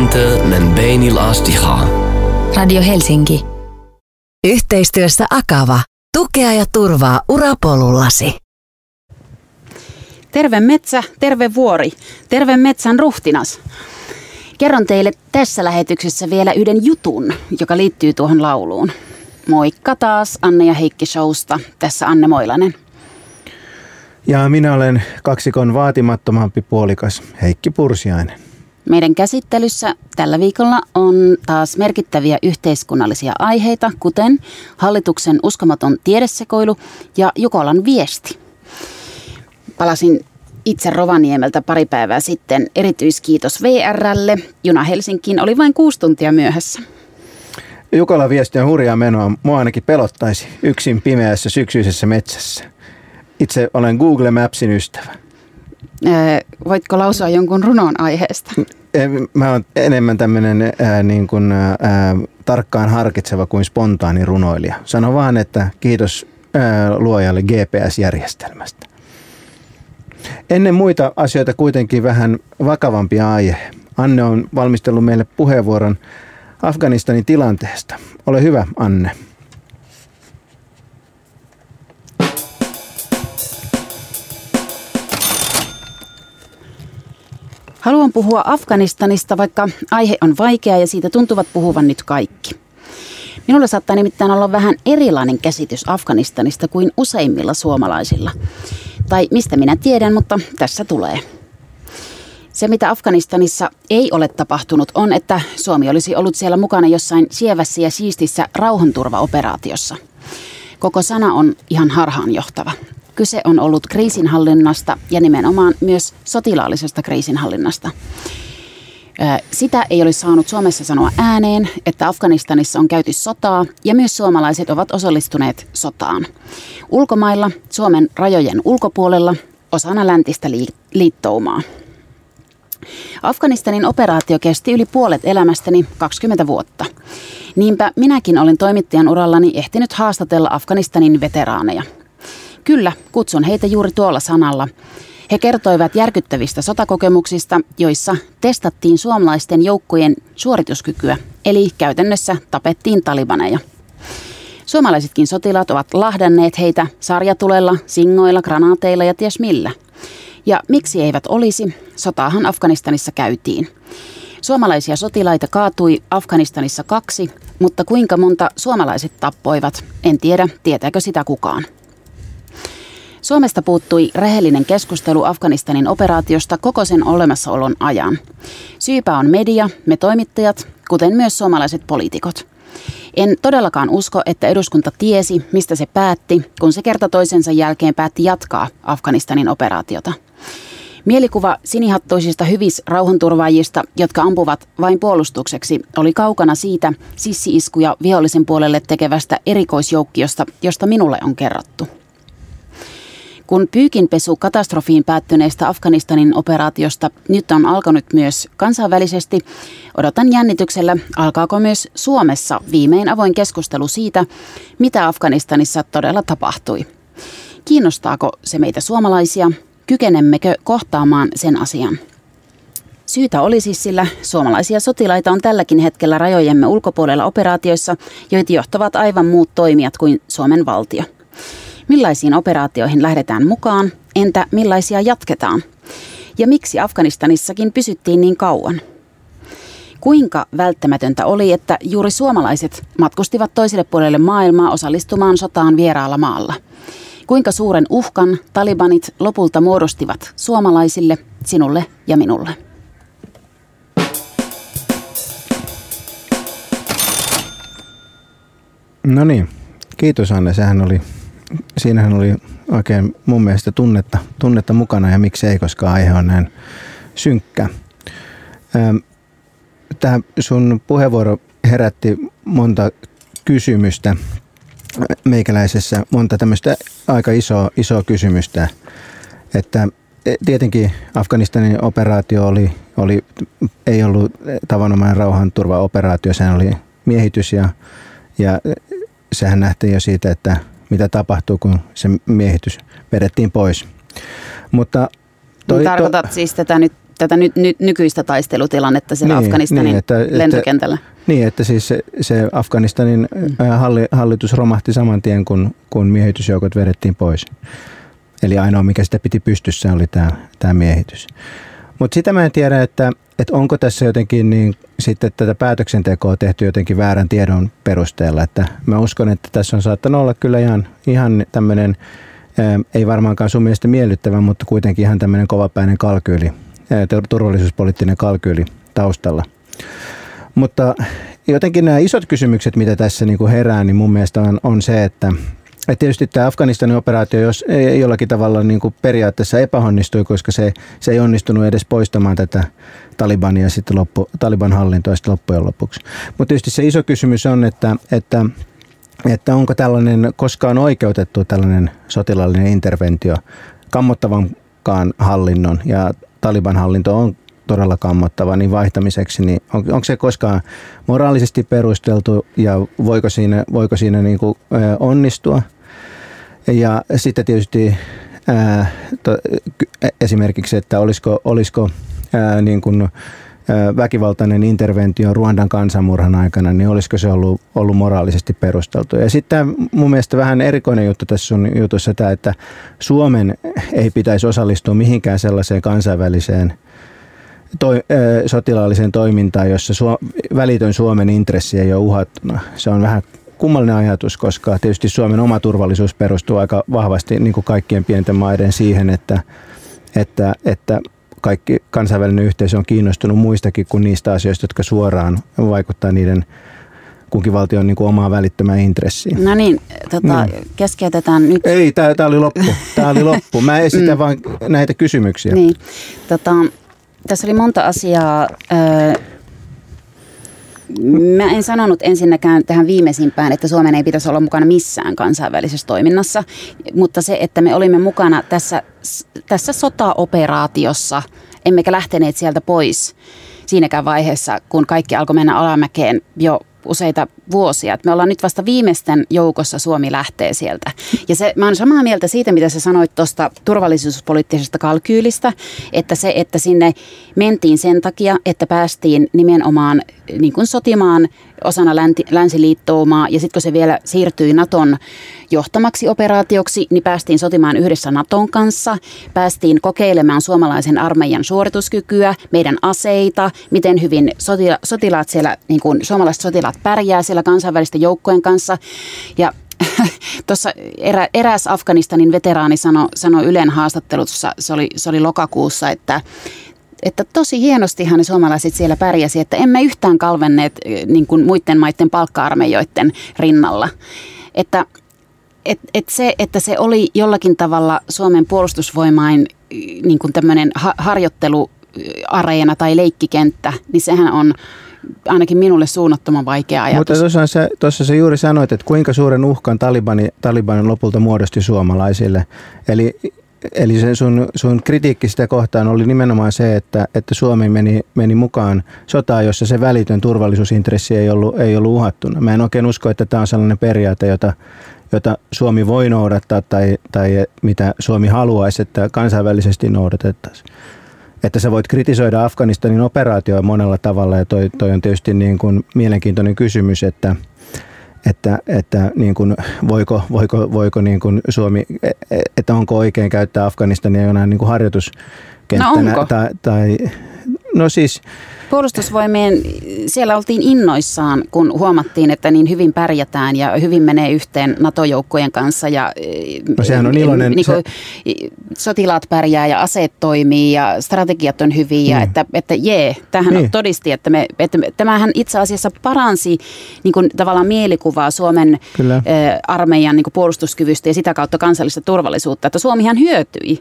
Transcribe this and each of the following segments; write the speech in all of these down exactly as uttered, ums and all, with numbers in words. Ääntö men beinil astihaa. Radio Helsinki. Yhteistyössä Akava. Tukea ja turvaa urapolullasi. Terve metsä, terve vuori, terve metsän ruhtinas. Kerron teille tässä lähetyksessä vielä yhden jutun, joka liittyy tuohon lauluun. Moikka taas Anne ja Heikki showsta. Tässä Anne Moilanen. Ja minä olen kaksikon vaatimattomampi puolikas Heikki Pursiainen. Meidän käsittelyssä tällä viikolla on taas merkittäviä yhteiskunnallisia aiheita, kuten hallituksen uskomaton tiedesekoilu ja Jukolan viesti. Palasin itse Rovaniemeltä pari päivää sitten. Erityiskiitos V R:lle. Juna Helsinkiin oli vain kuusi tuntia myöhässä. Jukolan viesti on hurjaa menoa. Mua ainakin pelottaisi yksin pimeässä syksyisessä metsässä. Itse olen Google Mapsin ystävä. Voitko lausua jonkun runon aiheesta? Mä oon enemmän tämmöinen äh, niin kuin, äh, tarkkaan harkitseva kuin spontaani runoilija. Sano vaan, että kiitos äh, luojalle G P S-järjestelmästä. Ennen muita asioita kuitenkin vähän vakavampi aihe. Anne on valmistellut meille puheenvuoron Afganistanin tilanteesta. Ole hyvä, Anne. Haluan puhua Afganistanista, vaikka aihe on vaikea ja siitä tuntuvat puhuvan nyt kaikki. Minulla saattaa nimittäin olla vähän erilainen käsitys Afganistanista kuin useimmilla suomalaisilla. Tai mistä minä tiedän, mutta tässä tulee. Se, mitä Afganistanissa ei ole tapahtunut, on, että Suomi olisi ollut siellä mukana jossain sievässä ja siistissä rauhanturvaoperaatiossa. Koko sana on ihan harhaanjohtava. Kyse on ollut kriisinhallinnasta ja nimenomaan myös sotilaallisesta kriisinhallinnasta. Sitä ei ole saanut Suomessa sanoa ääneen, että Afganistanissa on käyty sotaa ja myös suomalaiset ovat osallistuneet sotaan. Ulkomailla, Suomen rajojen ulkopuolella, osana läntistä liittoumaa. Afganistanin operaatio kesti yli puolet elämästäni kaksikymmentä vuotta. Niinpä minäkin olen toimittajan urallani ehtinyt haastatella Afganistanin veteraaneja. Kyllä, kutsun heitä juuri tuolla sanalla. He kertoivat järkyttävistä sotakokemuksista, joissa testattiin suomalaisten joukkojen suorituskykyä, eli käytännössä tapettiin talibaneja. Suomalaisetkin sotilaat ovat lahdanneet heitä sarjatulella, singoilla, granaateilla ja ties millä. Ja miksi eivät olisi? Sotaahan Afganistanissa käytiin. Suomalaisia sotilaita kaatui Afganistanissa kaksi, mutta kuinka monta suomalaiset tappoivat? En tiedä, tietääkö sitä kukaan. Suomesta puuttui rehellinen keskustelu Afganistanin operaatiosta koko sen olemassaolon ajan. Syypä on media, me toimittajat, kuten myös suomalaiset poliitikot. En todellakaan usko, että eduskunta tiesi, mistä se päätti, kun se kerta toisensa jälkeen päätti jatkaa Afganistanin operaatiota. Mielikuva sinihattuisista hyvis-rauhanturvaajista, jotka ampuvat vain puolustukseksi, oli kaukana siitä sissi-iskuja vihollisen puolelle tekevästä erikoisjoukkiosta, josta minulle on kerrottu. Kun pyykinpesu katastrofiin päättyneestä Afganistanin operaatiosta nyt on alkanut myös kansainvälisesti, odotan jännityksellä, alkaako myös Suomessa viimein avoin keskustelu siitä, mitä Afganistanissa todella tapahtui. Kiinnostaako se meitä suomalaisia? Kykenemmekö kohtaamaan sen asian? Syytä olisi, sillä suomalaisia sotilaita on tälläkin hetkellä rajojemme ulkopuolella operaatioissa, joita johtavat aivan muut toimijat kuin Suomen valtio. Millaisiin operaatioihin lähdetään mukaan, entä millaisia jatketaan? Ja miksi Afganistanissakin pysyttiin niin kauan? Kuinka välttämätöntä oli, että juuri suomalaiset matkustivat toiselle puolelle maailmaa osallistumaan sotaan vieraalla maalla? Kuinka suuren uhkan talibanit lopulta muodostivat suomalaisille, sinulle ja minulle? No niin, kiitos Anne, sehän oli... Siinähän oli oikein mun mielestä tunnetta, tunnetta mukana ja miksei, koska aihe on näin synkkä. Tämä sun puheenvuoro herätti monta kysymystä meikäläisessä, monta tämmöistä aika isoa, isoa kysymystä. Että tietenkin Afganistanin operaatio oli, oli, ei ollut tavanomainen rauhanturvaoperaatio, sehän oli miehitys ja, ja sehän nähtiin jo siitä, että mitä tapahtuu, kun se miehitys vedettiin pois. Mutta toi, tarkoitat to... siis tätä nyt tätä ny, ny, nykyistä taistelutilannetta siellä niin, Afganistanin niin, että, lentokentällä. Että, niin, että siis se, se Afganistanin hallitus romahti saman tien, kun, kun miehitysjoukot vedettiin pois. Eli ainoa, mikä sitä piti pystyssä, oli tämä, tämä miehitys. Mutta sitä mä en tiedä, että, että onko tässä jotenkin niin, sitten tätä päätöksentekoa tehty jotenkin väärän tiedon perusteella. Että mä uskon, että tässä on saattanut olla kyllä ihan, ihan tämmöinen, ei varmaankaan sun mielestä miellyttävä, mutta kuitenkin ihan tämmöinen kovapäinen kalkyyli, turvallisuuspoliittinen kalkyyli taustalla. Mutta jotenkin nämä isot kysymykset, mitä tässä niin kuin herää, niin mun mielestä on, on se, että Et tietysti tämä Afganistanin operaatio jos ei jollakin tavalla niin kuin periaatteessa epäonnistui, koska se, se ei onnistunut edes poistamaan tätä Talibania sitten loppu, Taliban hallintoa sitten loppujen lopuksi. Mutta tietysti se iso kysymys on, että, että, että onko tällainen koskaan oikeutettu tällainen sotilaallinen interventio kammottavankaan hallinnon, ja Taliban hallinto on todella kammottava, niin vaihtamiseksi, niin on, onko se koskaan moraalisesti perusteltu ja voiko siinä, voiko siinä niin kuin, ä, onnistua? Ja sitten tietysti ää, to, esimerkiksi, että olisiko, olisiko ää, niin kuin, ää, väkivaltainen interventio Ruandan kansanmurhan aikana, niin olisiko se ollut, ollut moraalisesti perusteltu. Ja sitten mun mielestä vähän erikoinen juttu tässä sun jutussa tämä, että Suomen ei pitäisi osallistua mihinkään sellaiseen kansainväliseen toi, ää, sotilaalliseen toimintaan, jossa suo, välitön Suomen intressi ei ole uhattuna. Se on vähän kummallinen ajatus, koska tietysti Suomen oma turvallisuus perustuu aika vahvasti niin kuin kaikkien pienten maiden siihen, että, että, että kaikki kansainvälinen yhteisö on kiinnostunut muistakin kuin niistä asioista, jotka suoraan vaikuttaa niiden kunkin valtion niin kuin omaa välittömään intressiin. No niin, tota, niin. Keskeytetään nyt. Ei, tämä oli loppu. Tämä oli loppu. Mä esitän mm. vaan näitä kysymyksiä. Niin. Tota, tässä oli monta asiaa. Öö, Mä en sanonut ensinnäkään tähän viimeisimpään, että Suomen ei pitäisi olla mukana missään kansainvälisessä toiminnassa, mutta se, että me olimme mukana tässä, tässä sotaoperaatiossa, emmekä lähteneet sieltä pois siinäkään vaiheessa, kun kaikki alkoi mennä alamäkeen jo useita vuosia. Et me ollaan nyt vasta viimeisten joukossa, Suomi lähtee sieltä. Ja se, mä oon samaa mieltä siitä, mitä sä sanoit tuosta turvallisuuspoliittisesta kalkyylistä, että se, että sinne mentiin sen takia, että päästiin nimenomaan niin kuin sotimaan osana länti, länsiliittoumaa, ja sitten kun se vielä siirtyi Naton johtamaksi operaatioksi, niin päästiin sotimaan yhdessä Naton kanssa, päästiin kokeilemaan suomalaisen armeijan suorituskykyä, meidän aseita, miten hyvin sotila, sotilaat siellä, niin kuin suomalaiset sotilaat pärjää siellä kansainvälisten joukkojen kanssa. Ja tuossa erä, eräs Afganistanin veteraani sanoi sano Ylen haastattelussa, se oli, se oli lokakuussa, että Että tosi hienostihan ne suomalaiset siellä pärjäsi, että emme yhtään kalvenneet niin kuin muiden maiden palkka-armeijoiden rinnalla. Että, et, et se, että se oli jollakin tavalla Suomen puolustusvoimain niin kuin tämmöinen harjoitteluareena tai leikkikenttä, niin sehän on ainakin minulle suunnattoman vaikea ajatus. Mutta tuossa sä juuri sanoit, että kuinka suuren uhkan Taliban, Taliban lopulta muodosti suomalaisille. Eli... Eli se sun, sun kritiikki sitä kohtaan oli nimenomaan se, että, että Suomi meni, meni mukaan sotaan, jossa se välitön turvallisuusintressi ei ollut, ei ollut uhattuna. Mä en oikein usko, että tämä on sellainen periaate, jota, jota Suomi voi noudattaa tai, tai mitä Suomi haluaisi, että kansainvälisesti noudatettaisiin. Että sä voit kritisoida Afganistanin operaatioa monella tavalla, ja toi, toi on tietysti niin kuin mielenkiintoinen kysymys, että että että niin kuin voiko voiko voiko niin kuin Suomi, että onko oikein käyttää Afganistania jonain niin kuin harjoituskenttänä, no tai tai no siis puolustusvoimien siellä oltiin innoissaan, kun huomattiin, että niin hyvin pärjätään ja hyvin menee yhteen NATO-joukkojen kanssa, ja no sehän on iloinen, niin kuin, se... sotilaat pärjää ja aseet toimii ja strategiat on hyviä, mm. että, että jee, tämähän niin. todisti, että, me, että me, tämähän itse asiassa paransi niin kuin, tavallaan mielikuvaa Suomen Kyllä. armeijan niin kuin, puolustuskyvystä ja sitä kautta kansallista turvallisuutta, että Suomihan hyötyi.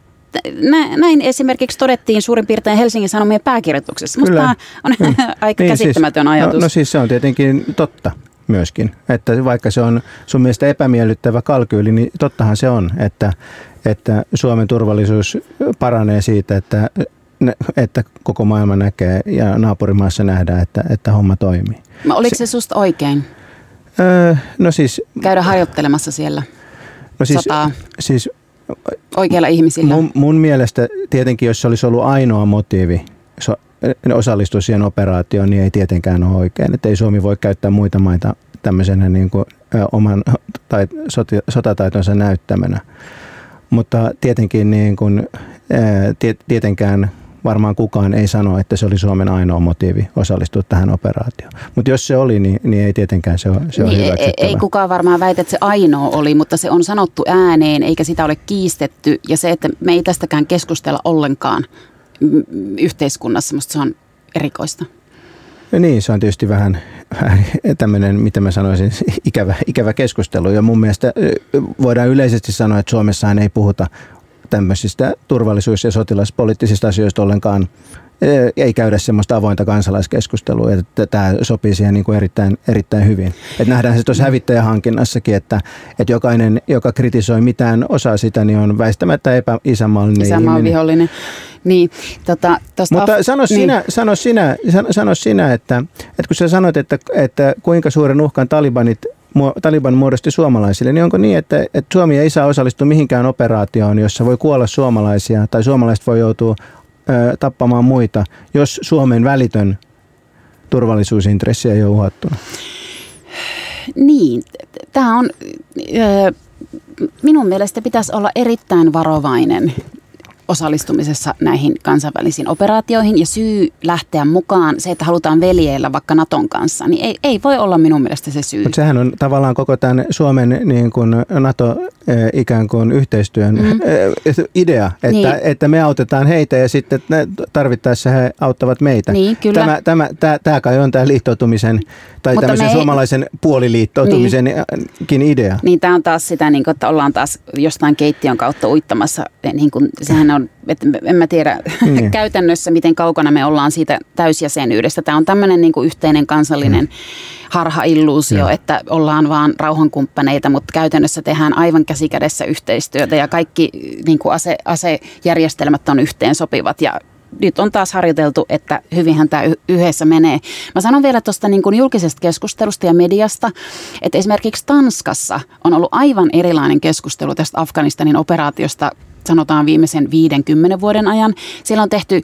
Näin esimerkiksi todettiin suurin piirtein Helsingin Sanomien pääkirjoituksessa. Musta tämä on mm. aika niin, käsittämätön siis, ajatus. No, no siis se on tietenkin totta myöskin, että vaikka se on sun mielestä epämiellyttävä kalkyyli, niin tottahan se on, että, että Suomen turvallisuus paranee siitä, että, että koko maailma näkee ja naapurimaassa nähdään, että, että homma toimii. No, oliko se susta oikein? Öö, no siis... Käydä harjoittelemassa siellä no siis, sotaa? Siis... Oikeilla ihmisillä. Mun, mun mielestä tietenkin, jos se olisi ollut ainoa motiivi, osallistua siihen operaatioon, niin ei tietenkään ole oikein. Että ei Suomi voi käyttää muita maita tämmöisenä niin kuin oman tai sotataitonsa näyttämänä. Mutta tietenkin niin kuin, tietenkään varmaan kukaan ei sano, että se oli Suomen ainoa motiivi osallistua tähän operaatioon. Mutta jos se oli, niin, niin ei tietenkään se ole, se on niin, hyväksyttävä. Ei, ei kukaan varmaan väitä, että se ainoa oli, mutta se on sanottu ääneen, eikä sitä ole kiistetty. Ja se, että me ei tästäkään keskustella ollenkaan yhteiskunnassa, musta se on erikoista. Ja niin, se on tietysti vähän, vähän tämmöinen, mitä mä sanoisin, ikävä, ikävä keskustelu. Ja mun mielestä voidaan yleisesti sanoa, että Suomessahan ei puhuta tämmöisistä turvallisuus- ja sotilaspoliittisista asioista ollenkaan, ei käydä semmoista avointa kansalaiskeskustelua, että tämä sopii siihen niin kuin erittäin, erittäin hyvin. Et nähdään se tuossa hävittäjähankinnassakin, että, että jokainen, joka kritisoi mitään osaa sitä, niin on väistämättä epäisänmaallinen ihminen. Niin, tota, Mutta sano, af- sinä, niin. sano, sinä, sano, sano sinä, että, että kun sä sanot, että, että kuinka suuren uhkan talibanit Taliban muodosti suomalaisille, niin onko niin, että, että Suomi ei saa osallistua mihinkään operaatioon, jossa voi kuolla suomalaisia tai suomalaiset voi joutua ö, tappamaan muita, jos Suomen välitön turvallisuusintressi ei ole uhattuna? Niin, tämä on, ö, minun mielestä pitäisi olla erittäin varovainen osallistumisessa näihin kansainvälisiin operaatioihin, ja syy lähteä mukaan se, että halutaan veljeillä vaikka Naton kanssa, niin ei, ei voi olla minun mielestä se syy. Mutta sehän on tavallaan koko tämän Suomen niin kuin Nato ikään kuin yhteistyön mm. idea, että, niin. että me autetaan heitä ja sitten tarvittaessa he auttavat meitä. Niin, kyllä. Tämä, tämä, tämä, tämä kai on tämä liittoutumisen tai Mutta tämmöisen suomalaisen ei... puoliliittoutumisenkin niin. idea. Niin, tämä on taas sitä, niin kuin, että ollaan taas jostain keittiön kautta uittamassa, niin kuin sehän on, että en mä tiedä niin. käytännössä, miten kaukana me ollaan siitä täysjäsenyydestä. Tämä on tämmöinen niin kuin yhteinen kansallinen harhailluusio, että ollaan vaan rauhankumppaneita, mutta käytännössä tehdään aivan käsikädessä yhteistyötä ja kaikki niin kuin ase, asejärjestelmät on yhteen sopivat ja nyt on taas harjoiteltu, että hyvinhän tämä yhdessä menee. Mä sanon vielä tuosta niin kuin julkisesta keskustelusta ja mediasta, että esimerkiksi Tanskassa on ollut aivan erilainen keskustelu tästä Afganistanin operaatiosta, sanotaan viimeisen viidenkymmenen vuoden ajan. Siellä on tehty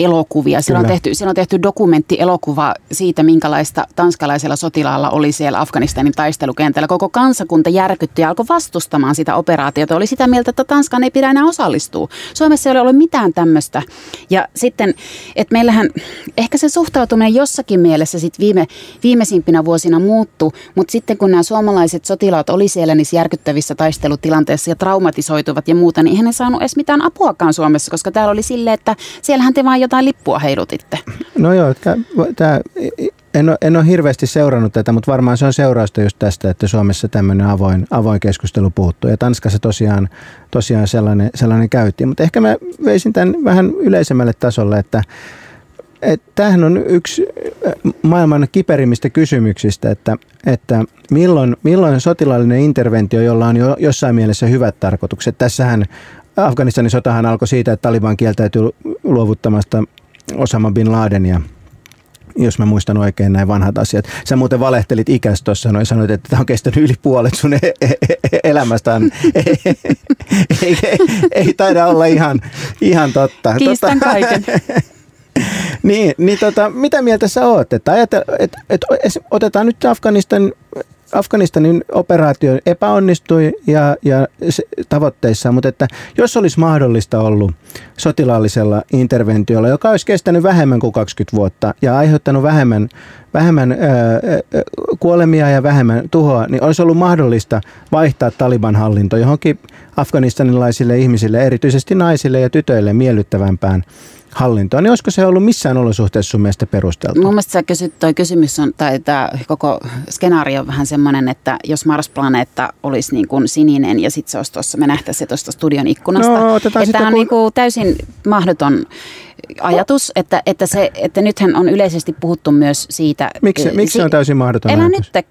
elokuvia, siellä on tehty, siellä on tehty dokumenttielokuva siitä, minkälaista tanskalaisella sotilaalla oli siellä Afganistanin taistelukentällä. Koko kansakunta järkytti ja alkoi vastustamaan sitä operaatiota. Oli sitä mieltä, että Tanskaan ei pidä enää osallistua. Suomessa ei ole ollut mitään tämmöistä. Ja sitten, että meillähän ehkä se suhtautuminen jossakin mielessä sit viime, viimeisimpinä vuosina muuttui, mutta sitten kun nämä suomalaiset sotilaat oli siellä niissä järkyttävissä taistelutilanteissa ja traumatisoituvat ja muuta, niin eihän ne saanut edes mitään apuakaan Suomessa, koska täällä oli silleen, että siellähän te vaan jotain lippua heilutitte. No joo, tää, tää, en, ole, en ole hirveästi seurannut tätä, mutta varmaan se on seurausta just tästä, että Suomessa tämmöinen avoin, avoin keskustelu puuttuu. Ja Tanskassa tosiaan, tosiaan sellainen, sellainen käytiin. Mutta ehkä mä veisin tämän vähän yleisemmälle tasolle, että et tämähän on yksi maailman kiperimmistä kysymyksistä, että, että milloin, milloin sotilaallinen interventio, jolla on jo, jossain mielessä hyvät tarkoitukset. Tässähän Afganistanin sotahan alkoi siitä, että Taliban kieltäytyi luovuttamasta Osama bin Ladenia, jos mä muistan oikein näin vanhat asiat. Sä muuten valehtelit ikästä tuossa ja sanoit, että tämä on kestänyt yli puolet sun e- e- elämästään. Ei, ei, ei taida olla ihan, ihan totta. Kiistän tota. kaiken. Niin, niin tota, mitä mieltä sä oot? Että ajatel, et, et, et, otetaan nyt Afganistan, Afganistanin operaatio epäonnistui ja, ja se, tavoitteissaan, mutta että jos olisi mahdollista ollut sotilaallisella interventiolla, joka olisi kestänyt vähemmän kuin kaksikymmentä vuotta ja aiheuttanut vähemmän, vähemmän ö, ö, kuolemia ja vähemmän tuhoa, niin olisi ollut mahdollista vaihtaa Taliban hallinto johonkin afganistanilaisille ihmisille, erityisesti naisille ja tytöille miellyttävämpään hallintoa, niin olisiko se ollut missään olosuhteessa sun mielestä perusteltu? Mun mielestä sä kysyt, toi kysymys on, tai tämä koko skenaario on vähän semmoinen, että jos Mars-planeetta olisi niin kuin sininen ja sitten se olisi tuossa, me nähtäisiin se tuosta studion ikkunasta. No, että tämä on kun... niin kuin täysin mahdoton ajatus, että, että, se, että nythän on yleisesti puhuttu myös siitä. Miksi, miksi se on täysin mahdoton elä ajatus? Elä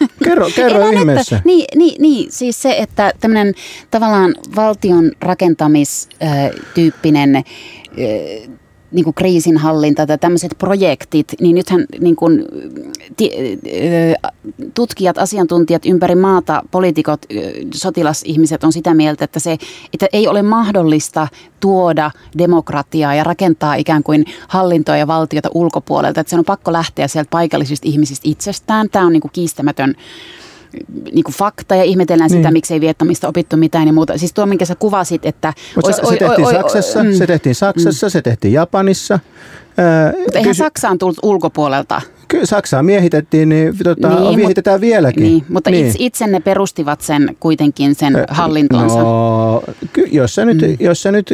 nyt. Kerro, kerro ihmeessä. Niin, niin, niin, siis se, että tämmöinen tavallaan valtion rakentamistyyppinen niin kuin kriisinhallinta tai tämmöiset projektit, niin nythän niin kuin, ti, tutkijat, asiantuntijat ympäri maata, poliitikot, sotilasihmiset on sitä mieltä, että se että ei ole mahdollista tuoda demokratiaa ja rakentaa ikään kuin hallintoa ja valtiota ulkopuolelta, että se on pakko lähteä sieltä paikallisista ihmisistä itsestään. Tämä on niin kuin kiistämätön niin kuin fakta ja ihmetellään niin sitä, miksi ei Vietnamista opittu mitään ja muuta. Siis tuo, minkä sä kuvasit, että... Ois, se, oi, se, tehtiin oi, Saksassa, oi, oi, se tehtiin Saksassa, mm. se tehtiin Japanissa. Ää, mutta eihän kysy... Saksaan tullut ulkopuolelta. Kyllä Saksaa miehitettiin, niin, tota, niin miehitetään mut, vieläkin. Niin, mutta niin. Itse, itse ne perustivat sen kuitenkin sen Ö, hallintonsa. No, ky- jos, sä nyt, mm. jos sä nyt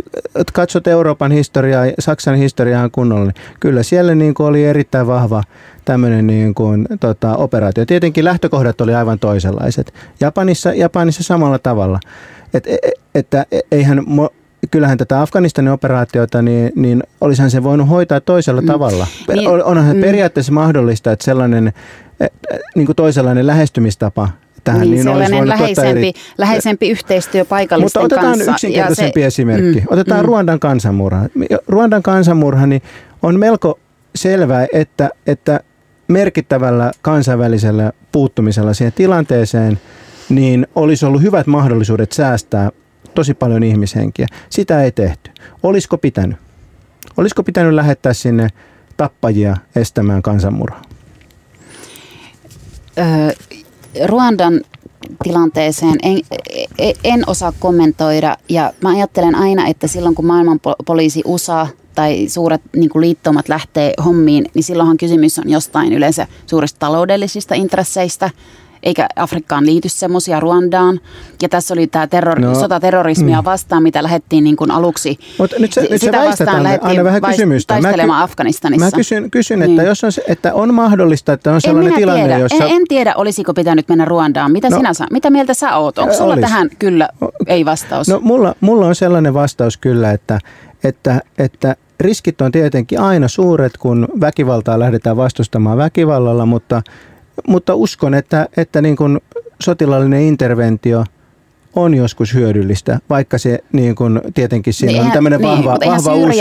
katsot Euroopan historiaa, Saksan historiaa kunnolla, niin kyllä siellä niin kuin oli erittäin vahva tämmöinen niin kuin, tota, operaatio. Tietenkin lähtökohdat oli aivan toisenlaiset. Japanissa, Japanissa samalla tavalla. Et, että eihän... Mo- Kyllähän tätä Afganistanin operaatiota, niin, niin olisihan se voinut hoitaa toisella mm. tavalla. Niin, Onhan mm. periaatteessa mahdollista, että sellainen niin kuin toisenlainen lähestymistapa tähän niin, niin olisi voinut läheisempi, eri... läheisempi yhteistyö paikallisten kanssa. Mutta otetaan yksinkertaisempi se... esimerkki. Mm. Otetaan mm. Ruandan kansanmurha. Ruandan kansanmurha niin on melko selvää, että, että merkittävällä kansainvälisellä puuttumisella siihen tilanteeseen niin olisi ollut hyvät mahdollisuudet säästää tosi paljon ihmishenkiä. Sitä ei tehty. Olisiko pitänyt? Olisiko pitänyt lähettää sinne tappajia estämään kansanmurhaa? Öö, Ruandan tilanteeseen en, en osaa kommentoida. Ja mä ajattelen aina, että silloin kun maailmanpoliisi U S A tai suuret niin kuin liittoumat lähtee hommiin, niin silloinhan kysymys on jostain yleensä suurista taloudellisista intresseistä, eikä Afrikkaan liity semmoisia Ruandaan. Ja tässä oli tämä terror- no, sotaterrorismia mm. vastaan, mitä lähdettiin niin kuin aluksi. Mut nyt se, sitä nyt se vastaan lähdettiin vähän vais- taistelemaan mä ky- Afganistanissa. Mä kysyn, kysyn että, niin. jos on, että on mahdollista, että on sellainen en tilanne, tiedä. jossa... En, en tiedä, olisiko pitänyt mennä Ruandaan. Mitä, no, sinä, mitä mieltä sä oot? Onko sulla tähän kyllä ei vastaus? No mulla, mulla on sellainen vastaus kyllä, että, että, että riskit on tietenkin aina suuret, kun väkivaltaa lähdetään vastustamaan väkivallalla, mutta... Mutta uskon, että, että niin kuin sotilaallinen interventio on joskus hyödyllistä, vaikka se niin kuin tietenkin siinä eihän, on tämmöinen niin, vahva, vahva uusi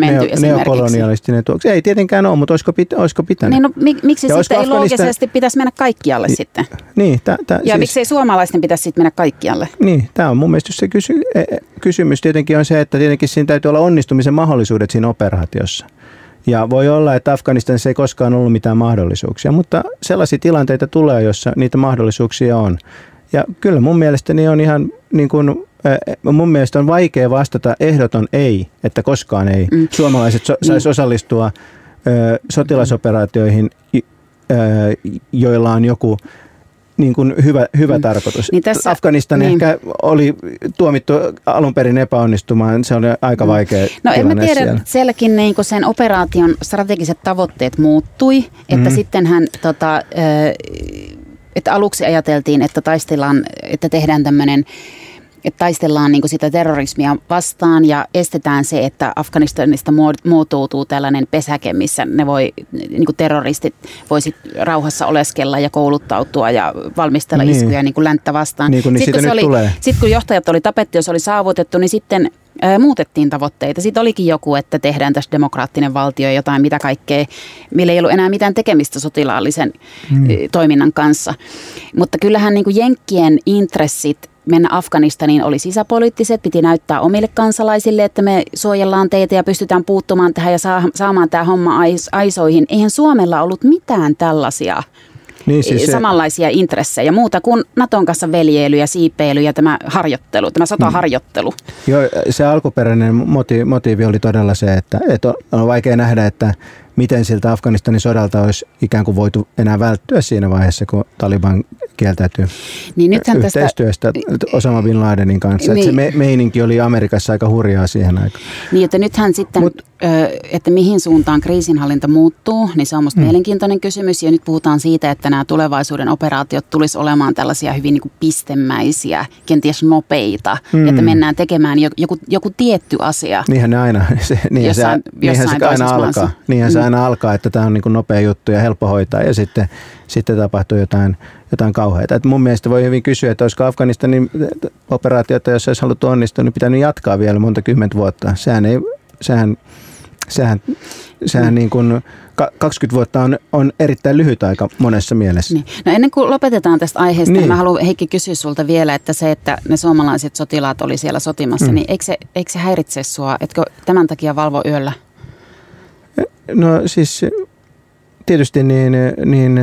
neo, neokolonialistinen tuoksu. Ei tietenkään ole, mutta olisiko, pitä, olisiko pitänyt? Niin, no, miksi ja sitten ei loogisesti pitäisi mennä kaikkialle I, sitten? Niin, tä, tä, ja siis, miksei suomalaisten pitäisi sitten mennä kaikkialle? Niin, tämä on mun mielestä se kysy, kysymys. Tietenkin on se, että tietenkin siinä täytyy olla onnistumisen mahdollisuudet siinä operaatiossa. Ja voi olla, että Afganistanissa ei koskaan ollut mitään mahdollisuuksia, mutta sellaisia tilanteita tulee, jossa niitä mahdollisuuksia on. Ja kyllä mun mielestäni on ihan niin kuin, mun mielestä on vaikea vastata ehdoton ei, että koskaan ei. Mm. Suomalaiset so- sais mm. osallistua ö, sotilasoperaatioihin, ö, joilla on joku niin kuin hyvä, hyvä mm. tarkoitus. Niin tässä, Afganistan niin. ehkä oli tuomittu alun perin epäonnistumaan. Se oli aika mm. vaikea no, tilanne en mä tiedä, siellä. Sielläkin niin kuin sen operaation strategiset tavoitteet muuttui. Että mm. sittenhän... Tota, että aluksi ajateltiin, että taistellaan, että tehdään tämmöinen... Että taistellaan niin kuin sitä terrorismia vastaan ja estetään se, että Afganistanista muotoutuu tällainen pesäke, missä ne voi, niin kuin terroristit voi sit rauhassa oleskella ja kouluttautua ja valmistella niin. iskuja niin kuin länttä vastaan. Niin kuin niin sitten, kun oli, sitten kun johtajat oli tapettu ja se oli saavutettu, niin sitten ää, muutettiin tavoitteita. Sitten olikin joku, että tehdään tässä demokraattinen valtio ja jotain mitä kaikkea, millä ei ollut enää mitään tekemistä sotilaallisen mm. toiminnan kanssa. Mutta kyllähän niin kuin jenkkien intressit mennä Afganistaniin oli sisäpoliittiset, piti näyttää omille kansalaisille, että me suojellaan teitä ja pystytään puuttumaan tähän ja saamaan tämä homma aisoihin. Eihän Suomella ollut mitään tällaisia niin siis samanlaisia se... intressejä muuta kuin Naton kanssa veljeily ja siipeily ja tämä harjoittelu, tämä sotaharjoittelu. Mm. Joo, se alkuperäinen motiivi, motiivi oli todella se, että, että on vaikea nähdä, että miten siltä Afganistanin sodalta olisi ikään kuin voitu enää välttyä siinä vaiheessa, kun Taliban kieltäytyy niin yhteistyöstä tästä, Osama bin Ladenin kanssa. Niin, se me, meininki oli Amerikassa aika hurjaa siihen aikaan. Niin, että nythän sitten, Mut, että mihin suuntaan kriisinhallinta muuttuu, niin se on musta mm. mielenkiintoinen kysymys. Ja nyt puhutaan siitä, että nämä tulevaisuuden operaatiot tulisi olemaan tällaisia hyvin niin kuin pistemäisiä, kenties nopeita. Mm. Että mennään tekemään joku, joku tietty asia. Niinhän ne aina, se, niinhän jossain, se, niinhän jossain se aina maassa. alkaa. Niinhän mm. se aina alkaa, että tämä on niin kuin nopea juttu ja helppo hoitaa ja sitten, sitten tapahtuu jotain, jotain kauheita. Et mun mielestä voi hyvin kysyä, että olisiko Afganistanin operaatiota, jos olisi haluttu onnistua, niin pitänyt jatkaa vielä monta kymmentä vuotta. Sehän ei, sehän, sehän, sehän mm. niin kuin kaksikymmentä vuotta on, on erittäin lyhyt aika monessa mielessä. Niin. No ennen kuin lopetetaan tästä aiheesta, niin. Mä haluan Heikki kysyä sulta vielä, että se, että ne suomalaiset sotilaat oli siellä sotimassa, mm. niin eikö se, eikö se häiritse sua, etkö tämän takia valvo yöllä? No siis tietysti niin, niin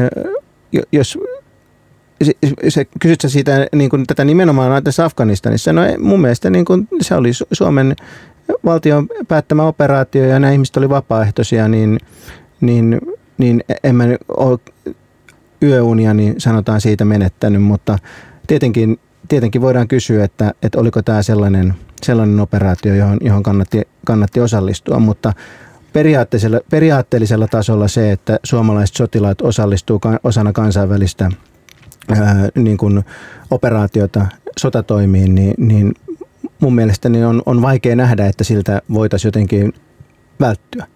jos... Se, se, kysyt sä siitä, niin kuin tätä nimenomaan tässä Afganistanissa. No mun mielestä niin kuin, se oli Suomen valtion päättämä operaatio ja nämä ihmiset oli vapaaehtoisia, niin, niin, niin en mä ole yöunia, niin sanotaan siitä menettänyt, mutta tietenkin, tietenkin voidaan kysyä, että, että oliko tämä sellainen, sellainen operaatio, johon, johon kannatti, kannatti osallistua, mutta periaatteellisella, periaatteellisella tasolla se, että suomalaiset sotilaat osallistuu osana kansainvälistä Ää, niin kuin operaatiota sotatoimiin, niin, niin mun mielestäni on, on vaikea nähdä, että siltä voitaisiin jotenkin välttyä.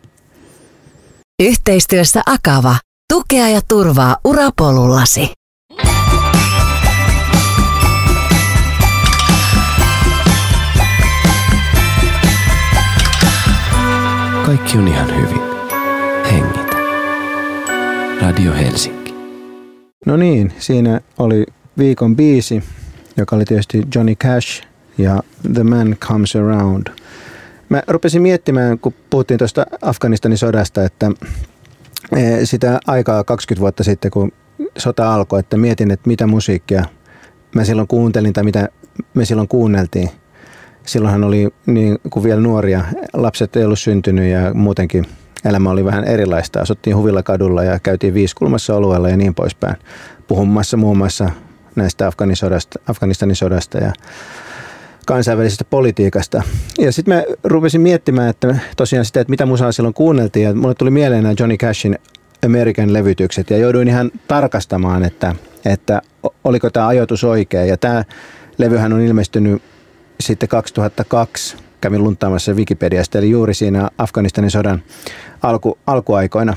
Yhteistyössä Akava. Tukea ja turvaa urapolullasi. Kaikki on ihan hyvin. Hengitä. Radio Helsinki. No niin, siinä oli viikon biisi, joka oli tietysti Johnny Cash ja The Man Comes Around. Mä rupesin miettimään, kun puhuttiin tuosta Afganistanin sodasta, että sitä aikaa kaksikymmentä vuotta sitten, kun sota alkoi, että mietin, että mitä musiikkia mä silloin kuuntelin tai mitä me silloin kuunneltiin. Silloinhan oli niin kuin vielä nuoria, lapset ei ollut syntynyt ja muutenkin. Elämä oli vähän erilaista. Asuttiin huvilla kadulla ja käytiin viiskulmassa alueella ja niin poispäin. Puhumassa muun muassa näistä Afganisodasta, Afganistanin sodasta ja kansainvälisestä politiikasta. Ja sitten mä rupesin miettimään, että tosiaan sitä, että mitä musaa silloin kuunneltiin. Ja mulle tuli mieleen nämä Johnny Cashin American-levytykset. Ja jouduin ihan tarkastamaan, että, että oliko tämä ajoitus oikea. Ja tämä levyhän on ilmestynyt sitten kaksituhattakaksi. Kävin lunttaamassa Wikipediasta, eli juuri siinä Afganistanin sodan alku, alkuaikoina.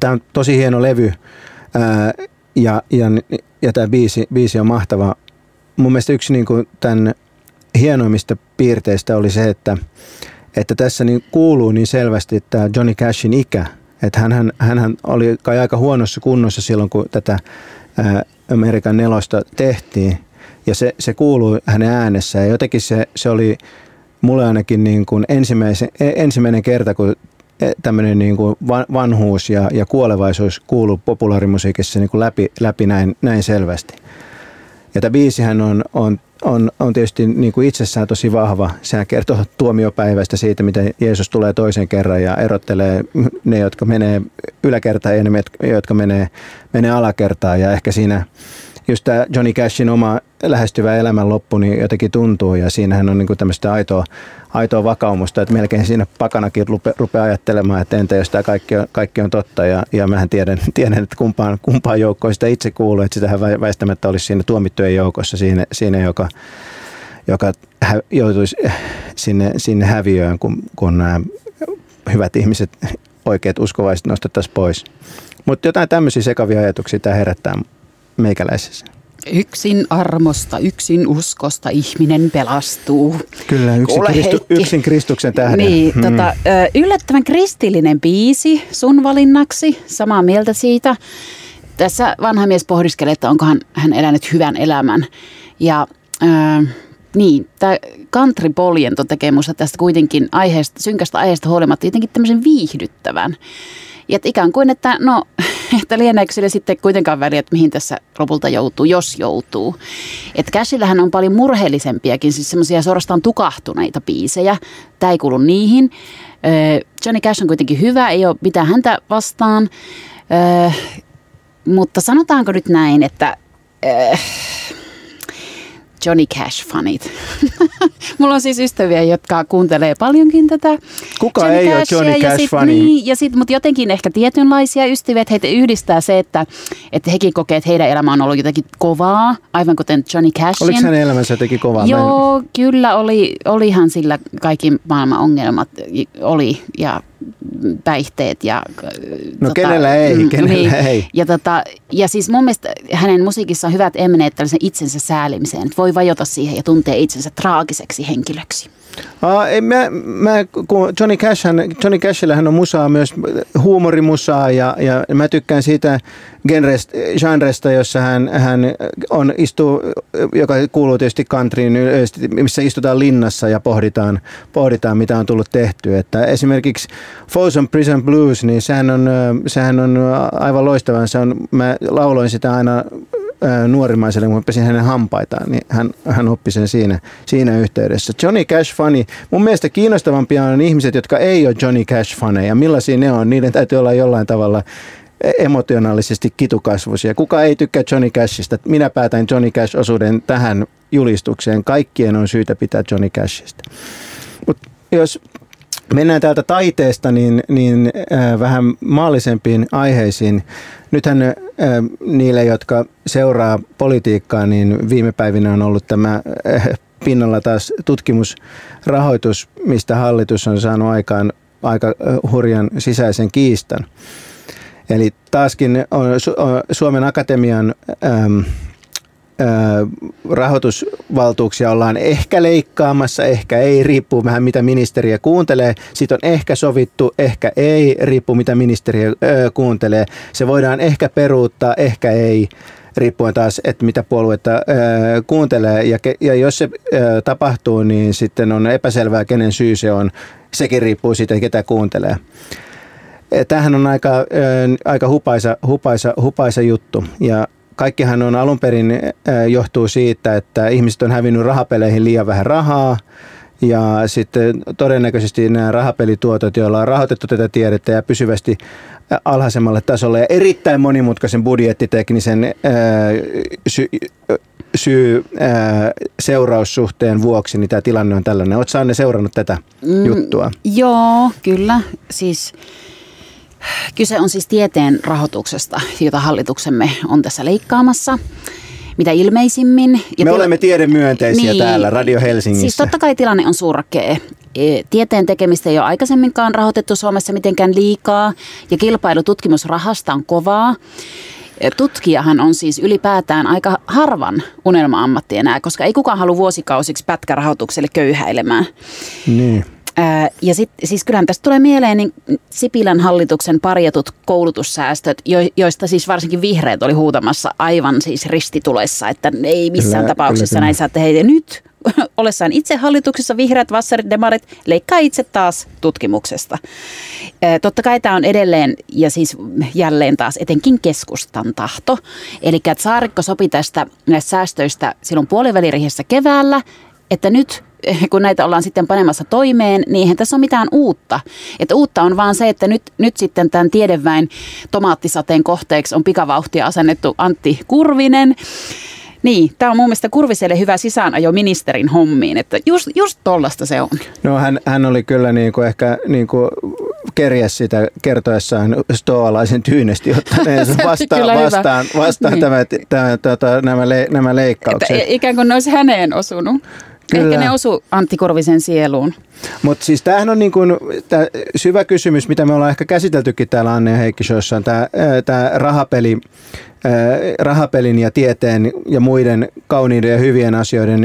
Tämä on tosi hieno levy ää, ja, ja, ja tämä biisi, biisi on mahtava. Mun mielestä yksi niin kuin tämän hienoimmista piirteistä oli se, että, että tässä niin kuuluu niin selvästi tämä Johnny Cashin ikä. Että hänhän, hänhän oli kai aika huonossa kunnossa silloin, kun tätä ää, Amerikan nelosta tehtiin. Ja se, se kuuluu hänen äänessään. Ja jotenkin se, se oli... Mulle ainakin niin kuin ensimmäinen kerta, kun tämmöinen niin kuin vanhuus ja, ja kuolevaisuus kuuluu populaarimusiikissa niin kuin läpi, läpi näin, näin selvästi. Ja tämä biisihän on, on, on, on tietysti niin kuin itsessään tosi vahva. Sehän kertoo tuomiopäivästä siitä, miten Jeesus tulee toisen kerran ja erottelee ne, jotka menee yläkertaan ja ne, jotka menee, menee alakertaan. Ja ehkä siinä just tämä Johnny Cashin oma lähestyvä elämän loppu niin jotenkin tuntuu, ja siinähän on niinku tämmöistä aitoa, aitoa vakaumusta, että melkein siinä pakanakin rupe, rupeaa ajattelemaan, että entä jos tämä kaikki on, kaikki on totta, ja, ja mähän tiedän, tiedän että kumpaan, kumpaan joukkoon sitä itse kuuluu, että sitähän väistämättä olisi siinä tuomittujen joukossa, siinä, siinä joka, joka hä, joutuisi sinne, sinne häviöön, kun, kun nämä hyvät ihmiset, oikeat uskovaiset nostettaisiin pois. Mutta jotain tämmöisiä sekavia ajatuksia tämä herättää meikäläisessä. Yksin armosta, yksin uskosta ihminen pelastuu. Kyllä, yksin, Kristu, yksin Kristuksen tähden. Niin, hmm. tota, yllättävän kristillinen biisi sun valinnaksi, samaa mieltä siitä. Tässä vanha mies pohdiskelee, että onko hän, hän elänyt hyvän elämän. Ja äh, niin, tämä country-poljento tekee musta tästä kuitenkin aiheesta, synkästä aiheesta huolimatta jotenkin tämmöisen viihdyttävän. Ja ikään kuin, että no, että lieneekö sille sitten kuitenkaan väliä, että mihin tässä lopulta joutuu, jos joutuu. Että Cashillähän on paljon murheellisempiakin, siis semmoisia suorastaan tukahtuneita biisejä. Tämä ei kuulu niihin. Johnny Cash on kuitenkin hyvä, ei ole mitään häntä vastaan. Mutta sanotaanko nyt näin, että... Johnny Cash-fanit. Mulla on siis ystäviä, jotka kuuntelee paljonkin tätä. Kuka Johnny ei Cashia, ole Johnny Cash-fani? Niin, mutta jotenkin ehkä tietynlaisia ystäviä, että heitä yhdistää se, että, että hekin kokee, että heidän elämä on ollut jotenkin kovaa, aivan kuten Johnny Cashin. Oliko hänen elämänsä jotenkin kovaa? Joo, en... kyllä oli, olihan sillä kaikki maailman ongelmat oli ja päihteet ja... No tota, kenellä ei, kenellä niin, ei. Ja, tota, ja siis mun mielestä hänen musiikissa on hyvät emneet tällaisen itsensä säälimiseen. Voi vajota siihen ja tuntee itsensä traagiseksi tärkeäksi henkilöksi? Aa, ei, mä, mä, Johnny Cash, Johnny Cashillähän on musaa myös, huumorimusaa, ja, ja mä tykkään siitä genresta, genresta jossa hän, hän on, istuu, joka kuuluu tietysti countryin, missä istutaan linnassa ja pohditaan, pohditaan mitä on tullut tehtyä. Että esimerkiksi Folsom Prison Blues, niin sehän on, sehän on aivan loistavaa. Se on, mä lauloin sitä aina nuorimaiselle, kun mä pesin hänen hampaitaan, niin hän, hän oppi sen siinä, siinä yhteydessä. Johnny Cash-fani. Mun mielestä kiinnostavampia on ihmiset, jotka ei ole Johnny Cash-faneja. Millaisia ne on? Niiden täytyy olla jollain tavalla emotionaalisesti kitukasvuisia. Kuka ei tykkää Johnny Cashista? Minä päätän Johnny Cash-osuuden tähän julistukseen. Kaikkien on syytä pitää Johnny Cashista. Mut jos mennään täältä taiteesta niin, niin äh, vähän maallisempiin aiheisiin. Nythän äh, niille, jotka seuraa politiikkaa, niin viime päivinä on ollut tämä äh, pinnalla taas tutkimusrahoitus, mistä hallitus on saanut aikaan aika äh, hurjan sisäisen kiistan. Eli taaskin on Su- on Suomen Akatemian Ähm, rahoitusvaltuuksia ollaan ehkä leikkaamassa, ehkä ei, riippuu vähän mitä ministeriä kuuntelee. Siitä on ehkä sovittu, ehkä ei, riippuu mitä ministeriä ö, kuuntelee. Se voidaan ehkä peruuttaa, ehkä ei, riippuen taas, että mitä puoluetta ö, kuuntelee. Ja, ke, ja jos se ö, tapahtuu, niin sitten on epäselvää, kenen syy se on. Sekin riippuu siitä, ketä kuuntelee. Tämähän on aika, ö, aika hupaisa, hupaisa, hupaisa juttu. Ja kaikkihan on alun perin johtuu siitä, että ihmiset on hävinnyt rahapeleihin liian vähän rahaa, ja sitten todennäköisesti nämä rahapelituotot, joilla on rahoitettu tätä tiedettä ja pysyvästi alhaisemmalle tasolle ja erittäin monimutkaisen budjettiteknisen syy-seuraussuhteen vuoksi, niin tämä tilanne on tällainen. Oletko Anne seurannut tätä mm, juttua? Joo, kyllä. Siis kyse on siis tieteen rahoituksesta, jota hallituksemme on tässä leikkaamassa, mitä ilmeisimmin. Ja Me tila- olemme tiedemyönteisiä niin, täällä Radio Helsingissä. Siis totta kai tilanne on surkea. Tieteen tekemistä ei ole aikaisemminkaan rahoitettu Suomessa mitenkään liikaa, ja kilpailu tutkimusrahasta on kovaa. Tutkijahan on siis ylipäätään aika harvan unelma-ammatti enää, koska ei kukaan halua vuosikausiksi pätkärahoitukselle köyhäilemään. Niin. Ja sit, siis kyllähän tästä tulee mieleen niin Sipilän hallituksen parjatut koulutussäästöt, joista siis varsinkin vihreät oli huutamassa aivan siis ristitulessa, että ei missään Lä, tapauksessa kyllä. Näin saatte heitä nyt. Olessaan itse hallituksessa vihreät, vassarit, demarit, leikkaa itse taas tutkimuksesta. Totta kai tämä on edelleen ja siis jälleen taas etenkin keskustan tahto. Eli Saarikko sopi tästä näistä säästöistä silloin puoliväliriihessä keväällä, että nyt kun näitä ollaan sitten panemassa toimeen, niin eihän tässä ole mitään uutta. Että uutta on vaan se, että nyt, nyt sitten tämän tiedeväen tomaattisateen kohteeksi on pikavauhtia asennettu Antti Kurvinen. Niin, tämä on mun mielestä Kurviselle hyvä sisäänajo ministerin hommiin, että just, just tollasta se on. No hän, hän oli kyllä niinku ehkä niinku kerjäs sitä kertoessaan stoalaisen tyynesti ottaneen vastaan, vastaan, vastaan niin. tämä, tämä, tota, nämä, le, nämä leikkaukset. Että ikään kuin ne olisi häneen osunut. Kyllä. Ehkä ne osu Antti Kurvisen sieluun. Mutta siis tämähän on niin kun, tää syvä kysymys, mitä me ollaan ehkä käsiteltykin täällä Anne ja Heikki Showssaan, tämä rahapeli, rahapelin ja tieteen ja muiden kauniiden ja hyvien asioiden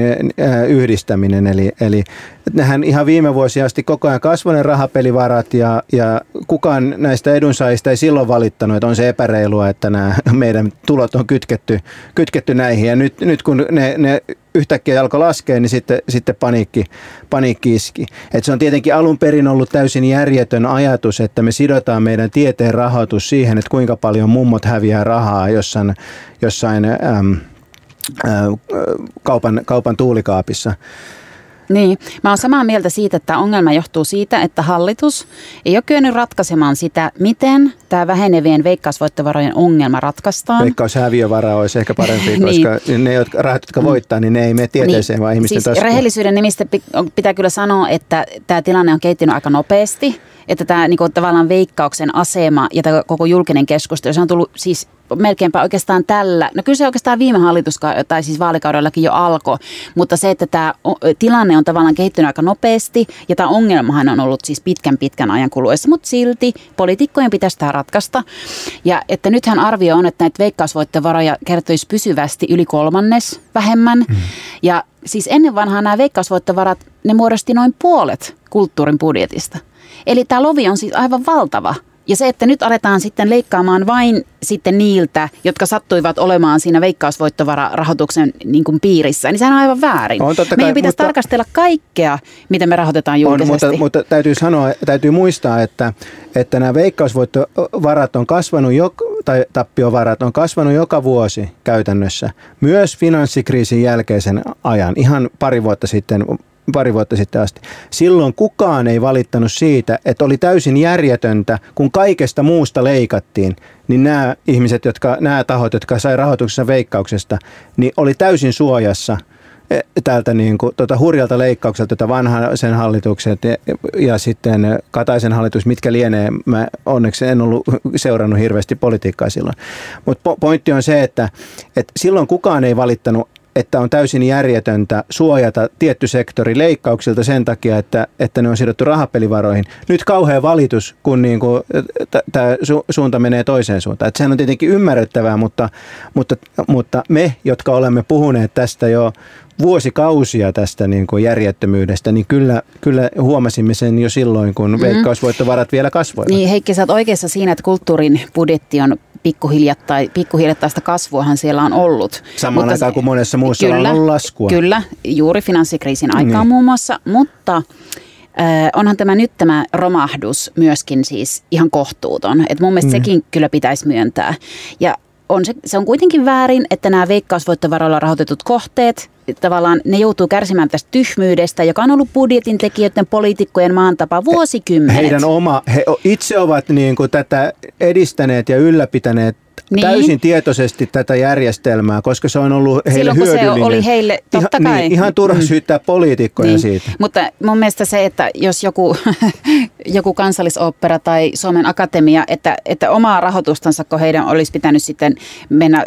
yhdistäminen. Eli, eli nehän ihan viime vuosia asti koko ajan kasvaneen rahapelivarat ja, ja kukaan näistä edunsaajista ei silloin valittanut, että on se epäreilua, että nämä meidän tulot on kytketty, kytketty näihin. Ja nyt, nyt kun ne, ne yhtäkkiä alkoi laskea, niin sitten, sitten paniikki, paniikki iski. Et se on tietenkin alun perin ollut täysin järjetön ajatus, että me sidotaan meidän tieteen rahoitus siihen, että kuinka paljon mummot häviää rahaa jossain, jossain äm, ä, kaupan, kaupan tuulikaapissa. Niin, mä oon samaa mieltä siitä, että ongelma johtuu siitä, että hallitus ei ole kyennyt ratkaisemaan sitä, miten tämä vähenevien veikkausvoittovarojen ongelma ratkaistaan. Veikkaushäviövara olisi ehkä parempi, koska niin. ne jotka, rahat, jotka voittaa, niin ne ei mene tieteeseen niin. vaan ihmisten siis taskuun. Rehellisyyden nimistä pitää kyllä sanoa, että tämä tilanne on kehittynyt aika nopeasti, että tämä niinku, tavallaan veikkauksen asema ja tämä koko julkinen keskustelu, se on tullut siis melkeinpä oikeastaan tällä, no kyllä se oikeastaan viime hallituskaudella, tai siis vaalikaudellakin jo alkoi, mutta se, että tämä tilanne on tavallaan kehittynyt aika nopeasti, ja tämä ongelmahan on ollut siis pitkän pitkän ajan kuluessa, mutta silti poliitikkojen pitäisi tämä ratkaista. Ja että nythän arvio on, että näitä veikkausvoittovaroja kertyisi pysyvästi yli kolmannes vähemmän, mm. ja siis ennen vanhaa nämä veikkausvoittovarat, ne muodosti noin puolet kulttuurin budjetista. Eli tämä lovi on siis aivan valtava. Ja se, että nyt aletaan sitten leikkaamaan vain sitten niiltä, jotka sattuivat olemaan siinä veikkausvoittovararahoituksen niin kuin piirissä, niin sehän on aivan väärin. On, totta kai, meidän pitäisi mutta, tarkastella kaikkea, miten me rahoitetaan julkisesti. On, mutta, mutta täytyy sanoa, täytyy muistaa, että, että nämä veikkausvoittovarat on kasvanut, jo, tai tappiovarat on kasvanut joka vuosi käytännössä. Myös finanssikriisin jälkeisen ajan, ihan pari vuotta sitten. pari vuotta sitten asti. Silloin kukaan ei valittanut siitä, että oli täysin järjetöntä, kun kaikesta muusta leikattiin, niin nämä ihmiset, jotka, nämä tahot, jotka sai rahoituksessa veikkauksesta, niin oli täysin suojassa tältä niin kuin, tuota hurjalta leikkaukselta, jota Vanhasen hallitukset ja, ja sitten Kataisen hallitus, mitkä lienee, mä onneksi en ollut seurannut hirveästi politiikkaa silloin. Mutta pointti on se, että, että silloin kukaan ei valittanut, että on täysin järjetöntä suojata tietty sektori leikkauksilta sen takia, että, että ne on sidottu rahapelivaroihin. Nyt kauhea valitus, kun niin kuin tämä su- suunta menee toiseen suuntaan. Et sehän on tietenkin ymmärrettävää, mutta, mutta, mutta me, jotka olemme puhuneet tästä jo vuosikausia tästä niin kuin järjettömyydestä, niin kyllä, kyllä huomasimme sen jo silloin, kun veikkausvoittovarat vielä kasvoivat. Niin Heikki, sä oot oikeassa siinä, että kulttuurin budjetti on pikkuhiljattain, pikkuhiljattaista kasvuahan siellä on ollut. Samaan aikaan kuin monessa muussa kyllä, on ollut laskua. Kyllä, juuri finanssikriisin aikaa niin. Muun muassa, mutta äh, onhan tämä nyt tämä romahdus myöskin siis ihan kohtuuton. Et mun mielestä niin. Sekin kyllä pitäisi myöntää. Ja on se, se on kuitenkin väärin, että nämä veikkausvoittovaroilla rahoitetut kohteet, tavallaan ne joutuu kärsimään tästä tyhmyydestä, joka on ollut budjetin tekijöiden, poliitikkojen maantapa vuosikymmenet. Heidän oma, he itse ovat niin kuin tätä edistäneet ja ylläpitäneet niin. Täysin tietoisesti tätä järjestelmää, koska se on ollut heille silloin, hyödyllinen. Silloin se oli heille, totta kai. Ihan, niin, ihan turha syyttää mm. poliitikkoja niin. Siitä. Mutta mun mielestä se, että jos joku, joku kansallisooppera tai Suomen Akatemia, että, että omaa rahoitustansa, kun heidän olisi pitänyt sitten mennä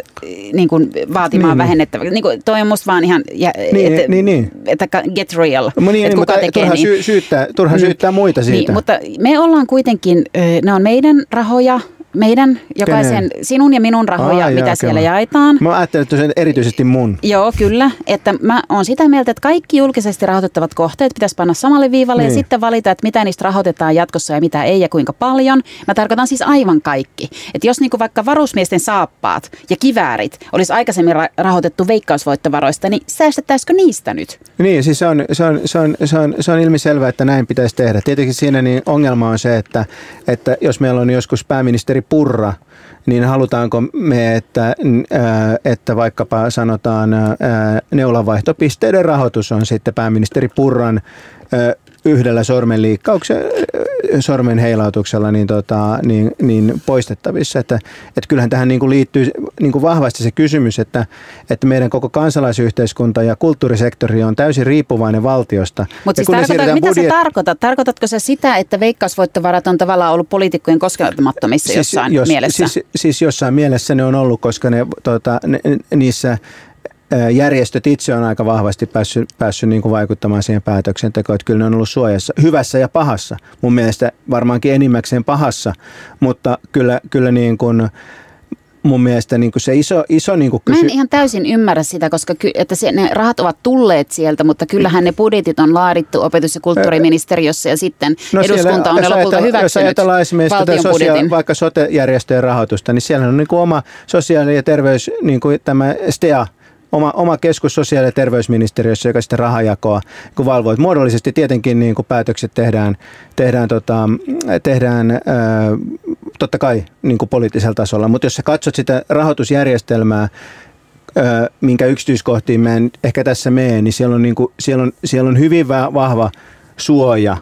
niin kuin, vaatimaan niin. Vähennettäväksi. Niin kuin, toi on musta vaan ihan, ja, niin, että niin, niin. Et, get real, no, niin, että kuka niin, tekee. Turha, niin. syy, syyttää, turha niin. syyttää muita siitä. Niin, mutta me ollaan kuitenkin, ne on meidän rahoja. Meidän, jokaisen, Kene? sinun ja minun rahoja, ah, mitä jaa, siellä kyllä. jaetaan. Mä ajattelin, että se erityisesti mun. Joo, kyllä. Että mä oon sitä mieltä, että kaikki julkisesti rahoitettavat kohteet pitäisi panna samalle viivalle niin. Ja sitten valita, että mitä niistä rahoitetaan jatkossa ja mitä ei ja kuinka paljon. Mä tarkoitan siis aivan kaikki. Että jos niinku vaikka varusmiesten saappaat ja kiväärit olisi aikaisemmin ra- rahoitettu veikkausvoittovaroista, niin säästettäisikö niistä nyt? Niin, siis se on, se on, se on, se on, se on ilmiselvää, että näin pitäisi tehdä. Tietenkin siinä niin ongelma on se, että, että jos meillä on joskus pääministeri Purra, niin halutaanko me, että, että vaikkapa sanotaan neulanvaihtopisteiden rahoitus on sitten pääministeri Purran yhdellä sormen liikkauksella, sormen heilautuksella niin, tota, niin, niin poistettavissa. Että, että kyllähän tähän niin kuin liittyy niin kuin vahvasti se kysymys, että, että meidän koko kansalaisyhteiskunta ja kulttuurisektori on täysin riippuvainen valtiosta. Mutta siis tarkoitat, mitä budjet... sä tarkoitat? Tarkoitatko sä sitä, että veikkausvoittovarat on tavallaan ollut poliitikkojen koskemattomissa jossain siis, jos, mielessä? Siis, siis jossain mielessä ne on ollut, koska ne, tota, ne, niissä... järjestöt itse on aika vahvasti päässyt, päässyt niin kuin vaikuttamaan siihen päätöksentekoon, että kyllä ne on ollut suojassa, hyvässä ja pahassa. Mun mielestä varmaankin enimmäkseen pahassa, mutta kyllä, kyllä niin kuin mun mielestä niin kuin se iso, iso niin kuin kysy... Mä en ihan täysin ymmärrä sitä, koska ky- että se, ne rahat ovat tulleet sieltä, mutta kyllähän ne budjetit on laadittu opetus- ja kulttuuriministeriössä ja sitten no eduskunta siellä, on ne lopulta hyväksynyt. Jos ajatellaan esimerkiksi sosia- vaikka sote-järjestöjen rahoitusta, niin siellä on niin kuin oma sosiaali- ja terveys, niin kuin tämä S T E A, Oma, oma keskus sosiaali- ja terveysministeriössä, joka sitä rahajakoa kun valvoo. Muodollisesti tietenkin niin kun päätökset tehdään, tehdään, tota, tehdään ö, totta kai niin kun poliittisella tasolla, mutta jos sä katsot sitä rahoitusjärjestelmää, ö, minkä yksityiskohtiin mä en ehkä tässä mene, niin siellä on, niin kun, siellä on, siellä on hyvin vahva suoja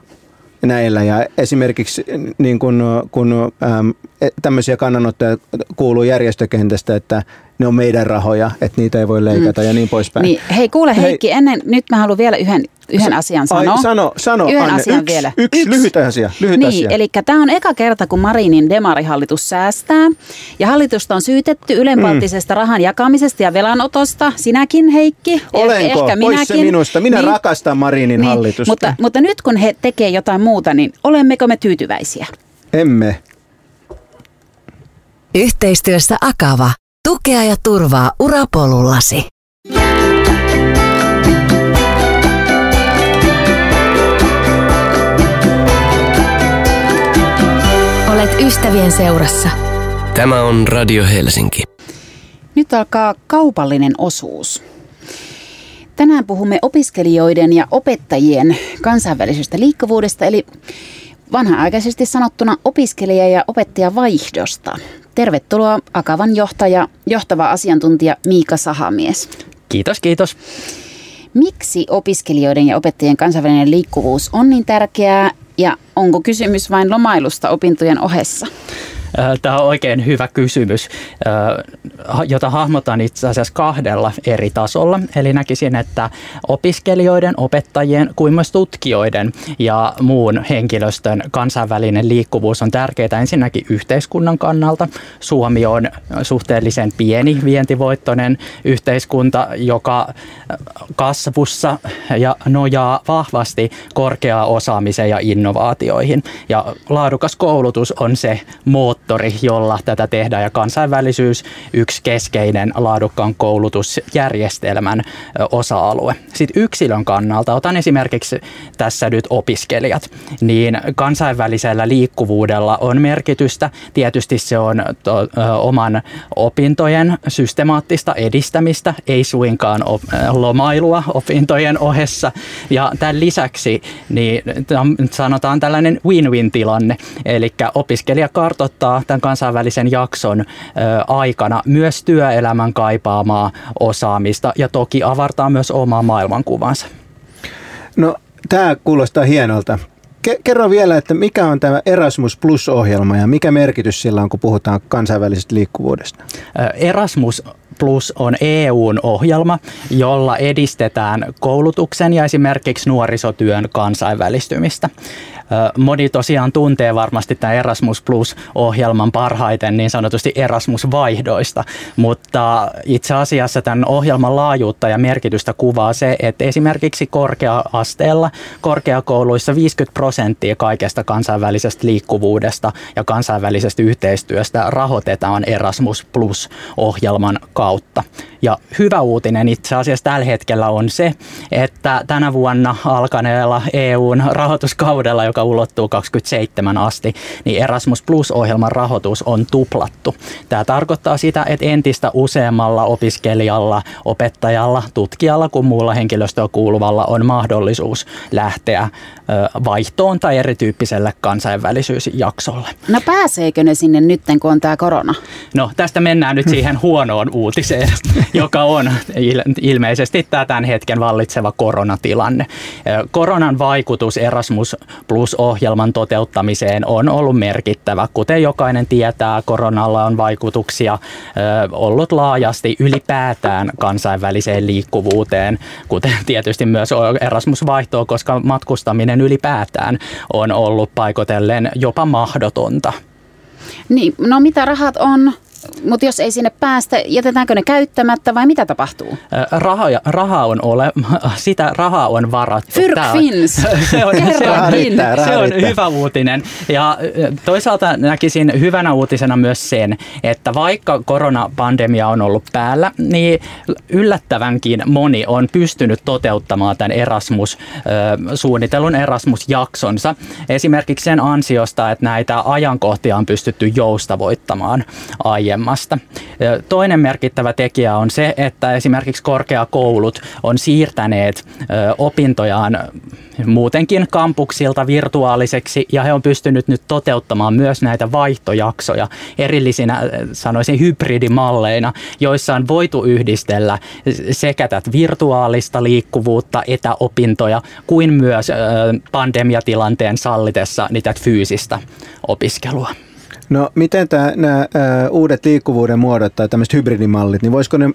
näillä. Ja esimerkiksi niin kun, kun äm, tämmöisiä kannanottoja kuuluu järjestökentästä, että ne on meidän rahoja, että niitä ei voi leikata mm. ja niin poispäin. Niin, hei kuule Heikki, hei. ennen nyt mä haluan vielä yhden yhden asian sanoa. Ai, sano, sano yhden Anne, asian yksi, vielä. Yksi, yksi. lyhyt asia. Lyhyt niin, asia. Eli tämä on eka kerta, kun Marinin demarihallitus säästää. Ja hallitusta on syytetty ylenpalttisesta mm. rahan jakamisesta ja velanotosta. Sinäkin, Heikki. Olenko? Ehkä minäkin. Pois se minusta. Minä niin, rakastan Marinin niin, hallitusta. Mutta, mutta nyt kun he tekevät jotain muuta, niin olemmeko me tyytyväisiä? Emme. Yhteistyössä Akava. Tukea ja turvaa urapolullasi. Olet ystävien seurassa. Tämä on Radio Helsinki. Nyt alkaa kaupallinen osuus. Tänään puhumme opiskelijoiden ja opettajien kansainvälisestä liikkuvuudesta, eli vanha-aikaisesti sanottuna opiskelija- ja opettajavaihdosta. Tervetuloa Akavan johtaja, johtava asiantuntija Miika Sahamies. Kiitos, kiitos. Miksi opiskelijoiden ja opettajien kansainvälinen liikkuvuus on niin tärkeää ja onko kysymys vain lomailusta opintojen ohessa? Tämä on oikein hyvä kysymys, jota hahmotan itse asiassa kahdella eri tasolla. Eli näkisin, että opiskelijoiden, opettajien kuin myös tutkijoiden ja muun henkilöstön kansainvälinen liikkuvuus on tärkeää ensinnäkin yhteiskunnan kannalta. Suomi on suhteellisen pieni vientivoittoinen yhteiskunta, joka kasvussa ja nojaa vahvasti korkeaan osaamiseen ja innovaatioihin. Ja laadukas koulutus on se moottori, jolla tätä tehdään, ja kansainvälisyys yksi keskeinen laadukkaan koulutusjärjestelmän osa-alue. Sitten yksilön kannalta, otan esimerkiksi tässä nyt opiskelijat, niin kansainvälisellä liikkuvuudella on merkitystä. Tietysti se on to, oman opintojen systemaattista edistämistä, ei suinkaan op, lomailua opintojen ohessa. Ja tämän lisäksi niin sanotaan tällainen win-win-tilanne, eli opiskelija kartoittaa tämän kansainvälisen jakson ö, aikana myös työelämän kaipaamaa osaamista ja toki avartaa myös omaa maailmankuvansa. No, tämä kuulostaa hienolta. Ke- kerro vielä, että mikä on tämä Erasmus Plus-ohjelma ja mikä merkitys sillä on, kun puhutaan kansainvälisestä liikkuvuudesta? Erasmus Plus on E U:n ohjelma, jolla edistetään koulutuksen ja esimerkiksi nuorisotyön kansainvälistymistä. Moni tosiaan tuntee varmasti tämän Erasmus Plus-ohjelman parhaiten niin sanotusti Erasmus-vaihdoista, mutta itse asiassa tämän ohjelman laajuutta ja merkitystä kuvaa se, että esimerkiksi korkea-asteella korkeakouluissa viisikymmentä prosenttia kaikesta kansainvälisestä liikkuvuudesta ja kansainvälisestä yhteistyöstä rahoitetaan Erasmus Plus-ohjelman kautta. Ja hyvä uutinen itse asiassa tällä hetkellä on se, että tänä vuonna alkaneella E U:n rahoituskaudella, joka ulottuu kaksikymmentäseitsemän asti, niin Erasmus Plus-ohjelman rahoitus on tuplattu. Tämä tarkoittaa sitä, että entistä useammalla opiskelijalla, opettajalla, tutkijalla kuin muulla henkilöstöön kuuluvalla on mahdollisuus lähteä vaihtoon tai erityyppiselle kansainvälisyysjaksolle. No pääseekö ne sinne nyt, kun on tämä korona? No tästä mennään nyt siihen huonoon uutiseen, joka on ilmeisesti tämän hetken vallitseva koronatilanne. Koronan vaikutus Erasmus Plus-ohjelman toteuttamiseen on ollut merkittävä. Kuten jokainen tietää, koronalla on vaikutuksia ollut laajasti ylipäätään kansainväliseen liikkuvuuteen, kuten tietysti myös Erasmus-vaihtoa, koska matkustaminen ylipäätään on ollut paikotellen jopa mahdotonta. Niin, no mitä rahat on? Mutta jos ei sinne päästä, jätetäänkö ne käyttämättä vai mitä tapahtuu? Raha, raha on ole, sitä rahaa on varattu. Fyrkfins! Se on, se on, riittää, se on hyvä uutinen. Ja toisaalta näkisin hyvänä uutisena myös sen, että vaikka koronapandemia on ollut päällä, niin yllättävänkin moni on pystynyt toteuttamaan tämän Erasmus, suunnitellun Erasmus-jaksonsa. Esimerkiksi sen ansiosta, että näitä ajankohtia on pystytty joustavoittamaan aiemmin. Toinen merkittävä tekijä on se, että esimerkiksi korkeakoulut on siirtäneet opintojaan muutenkin kampuksilta virtuaaliseksi, ja he on pystynyt nyt toteuttamaan myös näitä vaihtojaksoja erillisinä, sanoisin, hybridimalleina, joissa on voitu yhdistellä sekä tätä virtuaalista liikkuvuutta, etäopintoja, kuin myös pandemiatilanteen sallitessa niitä fyysistä opiskelua. No miten tämä, nämä uudet liikkuvuuden muodot tai tämmöiset hybridimallit, niin voisiko ne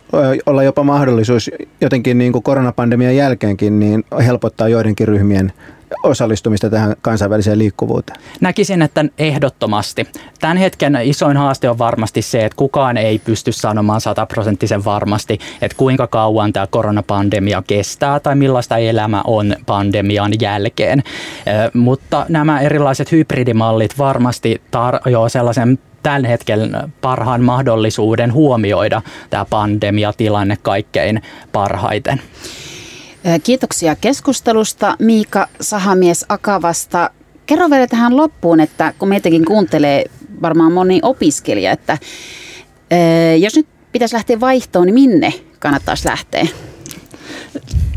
olla jopa mahdollisuus jotenkin niin kuin koronapandemian jälkeenkin niin helpottaa joidenkin ryhmien osallistumista tähän kansainväliseen liikkuvuuteen? Näkisin, että ehdottomasti. Tämän hetken isoin haaste on varmasti se, että kukaan ei pysty sanomaan sataprosenttisen varmasti, että kuinka kauan tämä koronapandemia kestää tai millaista elämä on pandemian jälkeen. Mutta nämä erilaiset hybridimallit varmasti tarjoaa sellaisen tämän hetken parhaan mahdollisuuden huomioida tämä pandemiatilanne kaikkein parhaiten. Kiitoksia keskustelusta, Miika Sahamies Akavasta. Kerro vielä tähän loppuun, että kun meitäkin kuuntelee varmaan moni opiskelija, että jos nyt pitäisi lähteä vaihtoon, niin minne kannattaisi lähteä?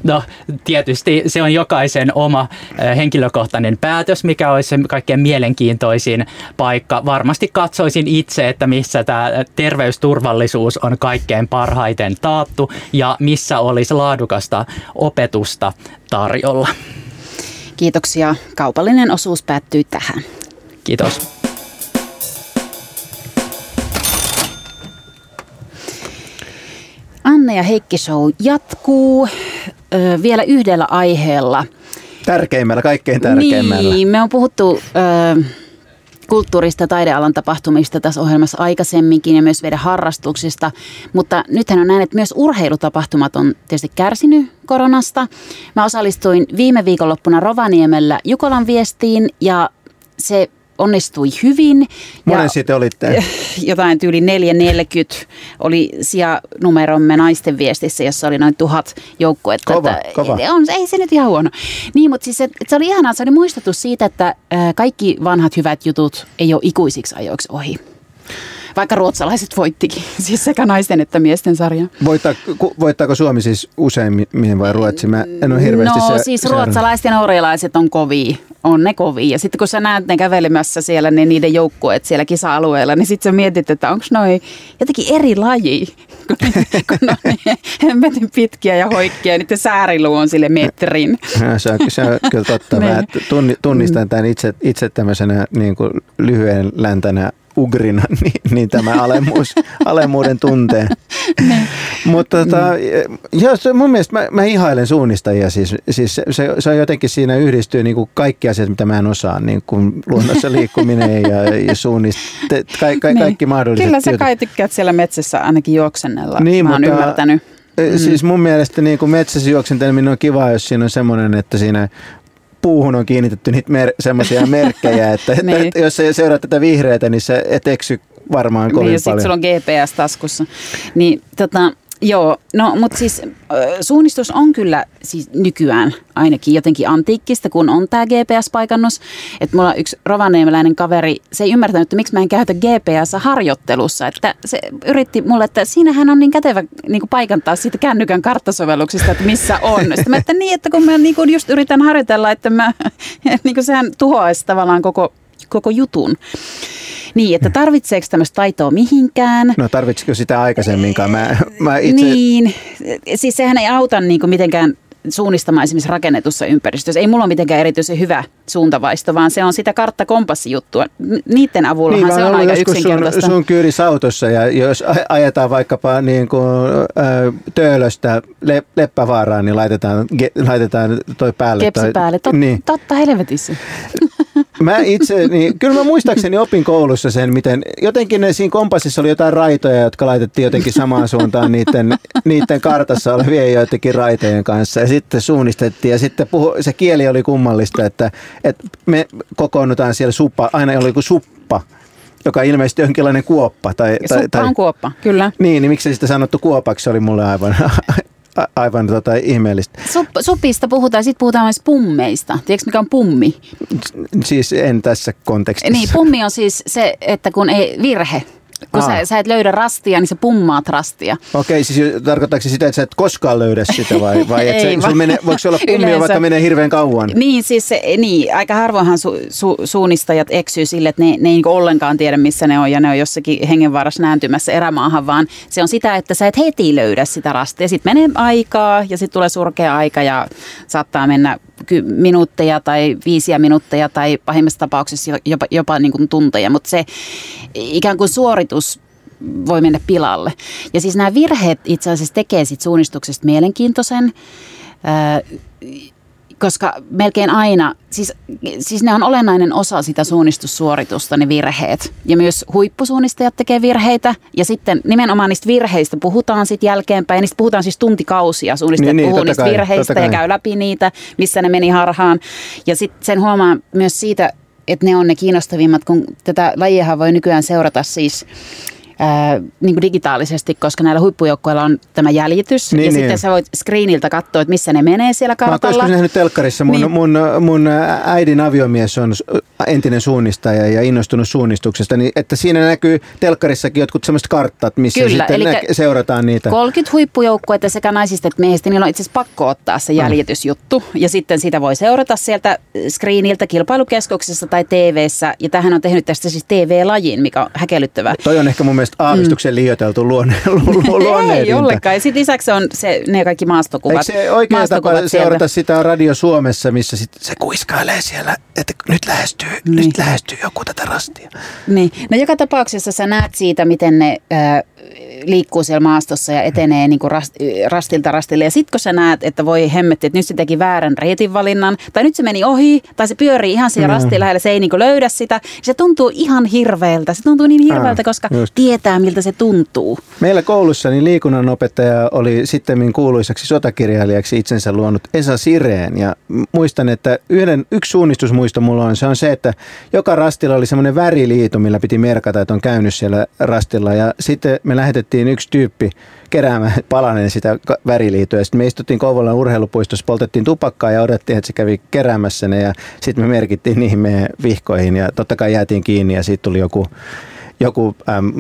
No tietysti se on jokaisen oma henkilökohtainen päätös, mikä olisi se kaikkein mielenkiintoisin paikka. Varmasti katsoisin itse, että missä tämä terveysturvallisuus on kaikkein parhaiten taattu ja missä olisi laadukasta opetusta tarjolla. Kiitoksia. Kaupallinen osuus päättyy tähän. Kiitos. Anne ja Heikki Show jatkuu ö, vielä yhdellä aiheella. Tärkeimmällä, kaikkein tärkeimmällä. Niin, me on puhuttu ö, kulttuurista ja taidealan tapahtumista tässä ohjelmassa aikaisemminkin ja myös vielä harrastuksista. Mutta nythän on näin, että myös urheilutapahtumat on tietysti kärsinyt koronasta. Mä osallistuin viime viikonloppuna Rovaniemellä Jukolan viestiin ja se onnistui hyvin. Monen siitä olitte? Jotain tyyli neljä neljäkymmentä oli sijanumeromme naisten viestissä, jossa oli noin tuhat joukkuetta. Kova, että, kova. On, ei se nyt ihan huono. Niin, mutta siis, se oli ihanaa, se oli muistutus siitä, että kaikki vanhat hyvät jutut ei ole ikuisiksi ajoiksi ohi. Vaikka ruotsalaiset voittikin, siis sekä naisten että miesten sarja. Voittaa, voittaako Suomi siis useimmin vai Ruotsi? Mä en ole hirveästi no se, siis se ruotsalaiset ja norjalaiset on kovia, on ne kovia. Ja sitten kun sä näet ne kävelemässä siellä, ne niiden joukkueet siellä kisa-alueella, niin sitten sä mietit, että onko noi jotenkin eri laji, kun, kun ne on hemmetin pitkiä ja hoikkia ja niiden sääriluu on sille metrin. No, se, on, se on kyllä totta. Mä tunnistan tämän itse, itse tämmöisenä niin kuin lyhyen läntänä ugrina, niin, niin tämä alemmuus, alemmuuden tunteen. Mutta tota, ja mun mielestä mä, mä ihailen suunnistajia. Siis, siis se, se, se on jotenkin siinä yhdistyy niin kuin kaikki asiat, mitä mä en osaa, niin kuin luonnossa liikkuminen ja, ja suunnist, te, ka, ka, kaikki mahdolliset. Kyllä sä kai tykkäät siellä metsässä ainakin juoksennella, niin, mä oon mutta, ymmärtänyt. Siis mun mielestä niin kuin metsässä juoksenteleminen on kiva, jos siinä on semmoinen, että siinä puuhun on kiinnitetty niitä mer- semmoisia merkkejä, että, että, että jos sä seuraat tätä vihreätä, niin sä et eksy varmaan kovin niin, paljon. Niin, sulla on G P S taskussa. Niin, tota, joo, no, mutta siis suunnistus on kyllä siis nykyään ainakin jotenkin antiikkista, kun on tämä G P S-paikannus. Että mulla yksi rovaniemeläinen kaveri, se ei ymmärtänyt, että miksi mä en käytä G P S-harjoittelussa. Että se yritti mulle, että siinähän on niin kätevä niin kuin paikantaa siitä kännykän karttasovelluksesta, että missä on. Sitten mä, että niin, että kun mä niin kuin just yritän harjoitella, että mä, niin kuin sehän tuhoaisi tavallaan koko, koko jutun. Niin, että tarvitseeko tämmöistä taitoa mihinkään? No tarvitseeko sitä aikaisemminkaan? Mä, mä itse... Niin, siis sehän ei auta niinku mitenkään suunnistamaan esimerkiksi rakennetussa ympäristössä. Ei mulla ole mitenkään erityisen hyvä suuntavaisto, vaan se on sitä karttakompassijuttua. Niiden avullahan niin, se on aika yksinkertaista. Sun, sun kyydis autossa ja jos ajetaan vaikkapa niin kuin, äh, Töölöstä le, Leppävaaraan, niin laitetaan, ge, laitetaan toi päälle. Kepsi toi, päälle, Tot, niin. Totta helvetissä. Mä itse, niin, kyllä mä muistaakseni opin koulussa sen, miten jotenkin ne siinä kompassissa oli jotain raitoja, jotka laitettiin jotenkin samaan suuntaan niiden, niiden kartassa olevien joidenkin raitojen kanssa. Ja sitten suunnistettiin ja sitten puhu, se kieli oli kummallista, että, että me kokoonnutaan siellä suppa, aina oli kuin suppa, joka ilmeisesti jonkinlainen kuoppa. Tai, tai, suppa on tai, kuoppa, kyllä. Niin, niin miksi sitä sanottu kuopaksi, se oli mulle aivan... A- aivan tota, ihmeellistä. Sup- supista puhutaan, sitten puhutaan myös pummeista. Tiedätkö, mikä on pummi? Siis en tässä kontekstissa. Niin, pummi on siis se, että kun ei virhe. Kun sä, sä et löydä rastia, niin sä pummaat rastia. Okei, siis tarkoittaako se sitä, että sä et koskaan löydä sitä vai, vai että se, sun menee, voiko se olla pummia, vaikka menee hirveän kauan? Niin, siis se, niin, aika harvoinhan su, su, suunnistajat eksyy sille, että ne, ne ei niin ollenkaan tiedä, missä ne on ja ne on jossakin hengenvaarassa nääntymässä erämaahan, vaan se on sitä, että sä et heti löydä sitä rastia. Sitten menee aikaa ja sitten tulee surkea aika ja saattaa mennä minuutteja tai viisiä minuutteja tai pahimmassa tapauksessa jopa, jopa niin kuin tunteja, mutta se ikään kuin suoritus voi mennä pilalle. Ja siis nämä virheet itse asiassa tekee sit suunnistuksesta mielenkiintoisen, koska melkein aina, siis, siis ne on olennainen osa sitä suunnistussuoritusta, ne virheet. Ja myös huippusuunnistajat tekee virheitä. Ja sitten nimenomaan niistä virheistä puhutaan sitten jälkeenpäin. Niistä puhutaan siis tuntikausia. Suunnistajat niin, puhuu niin, niistä kai, virheistä ja käy läpi niitä, missä ne meni harhaan. Ja sitten sen huomaa myös siitä, että ne on ne kiinnostavimmat, kun tätä lajiahan voi nykyään seurata siis... Ää, niin kuin digitaalisesti, koska näillä huippujoukkoilla on tämä jäljitys. Niin, ja niin. Sitten sä voit screeniltä katsoa, että missä ne menee siellä kartalla. Mä oon nähnyt telkkarissa. Mun, niin. mun, mun äidin aviomies on entinen suunnistaja ja innostunut suunnistuksesta, niin että siinä näkyy telkkarissakin jotkut semmoiset karttat, missä Kyllä, sitten nä- seurataan niitä. kolmekymmentä huippujoukkoita sekä naisista että miehistä, niillä on itse asiassa pakko ottaa se jäljitysjuttu. Ja sitten sitä voi seurata sieltä screeniltä kilpailukeskuksessa tai T V:ssä. Ja tämähän on tehnyt tästä siis T V-lajiin, mikä on häkellyttävää. Toi on ehkä mun aavistuksen mm. liioiteltu luonne, lu, luonnehdinta. Ei ollenkaan. Ja sitten lisäksi on se, ne kaikki maastokuvat. Eikö se oikein tapa seurata sitä Radio Suomessa, missä sit se kuiskailee siellä, että nyt lähestyy, niin. nyt lähestyy joku tätä rastia. Niin. No joka tapauksessa sä näet siitä, miten ne äh, liikkuu siellä maastossa ja etenee mm. niin kuin rast, rastilta rastille. Ja sit kun sä näet, että voi hemmetti, että nyt se teki väärän reitin valinnan, tai nyt se meni ohi, tai se pyörii ihan siellä mm. rastin lähellä, se ei niin kuin löydä sitä. Se tuntuu ihan hirveältä. Se tuntuu niin hirveältä, ah, koska... Just. Tietää, miltä se tuntuu. Meillä koulussa niin liikunnanopettaja oli sittemmin kuuluisaksi sotakirjailijaksi itsensä luonut Esa Sirén. Ja muistan, että yhden, yksi suunnistusmuisto mulla on, se on se, että joka rastilla oli semmoinen väriliitu, millä piti merkata, että on käynyt siellä rastilla. Ja sitten me lähetettiin yksi tyyppi keräämään palanen sitä väriliitua. Sitten me istuttiin Kouvolan urheilupuistossa, poltettiin tupakkaa ja odottiin, että se kävi keräämässä ne. Ja sitten me merkittiin niihin meidän vihkoihin ja totta kai jäätiin kiinni ja siitä tuli joku... Joku äm,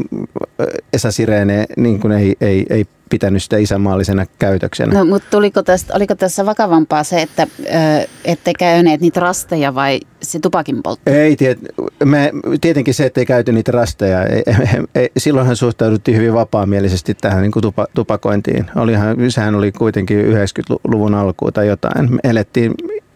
Esa Sirén niin kuin ei, ei, ei pitänyt sitä isänmaallisena käytöksenä. No, mutta tuliko tästä, oliko tässä vakavampaa se, että ö, ette käyneet niitä rasteja vai se tupakin poltto? Ei, tiet, me, tietenkin se, ettei käyty niitä rasteja. Ei, ei, silloinhan suhtauduttiin hyvin vapaamielisesti tähän niin kuin tupa, tupakointiin. Olihan, sehän oli kuitenkin yhdeksänkymmentäluvun alkuun tai jotain. Me elettiin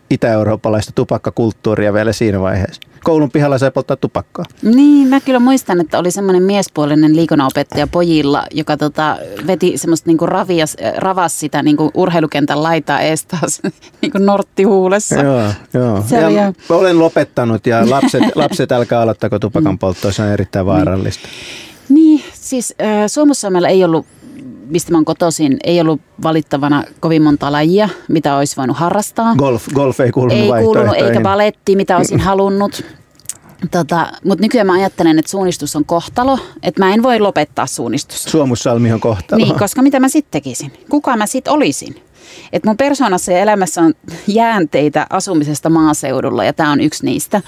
itä-eurooppalaista tupakkakulttuuria vielä siinä vaiheessa. Koulun pihalla sai polttaa tupakkaa. Niin, mä kyllä muistan, että oli semmoinen miespuolinen liikunnanopettaja pojilla, joka tota, veti semmoista niinku ravias, ravas sitä niinku urheilukentän laitaa ees taas niinku norttihuulessa. Joo, joo. Ja ihan... Olen lopettanut ja lapset, lapset älkää aloittako tupakan polttoa, se on erittäin vaarallista. Niin, niin siis äh, Suomussalmella ei ollut... mistä mä oon kotoisin, ei ollut valittavana kovin monta lajia, mitä olisi voinut harrastaa. Golf, golf ei kuulunut vaihtoehtoihin. Ei kuulunut, eikä baletti, mitä olisin halunnut. Tota, mutta nykyään mä ajattelen, että suunnistus on kohtalo, että mä en voi lopettaa suunnistusta. Suomussalmi on kohtalo. Niin, koska mitä mä sitten tekisin? Kuka mä sitten olisin? Et mun persoonassa ja elämässä on jäänteitä asumisesta maaseudulla ja tää on yksi niistä.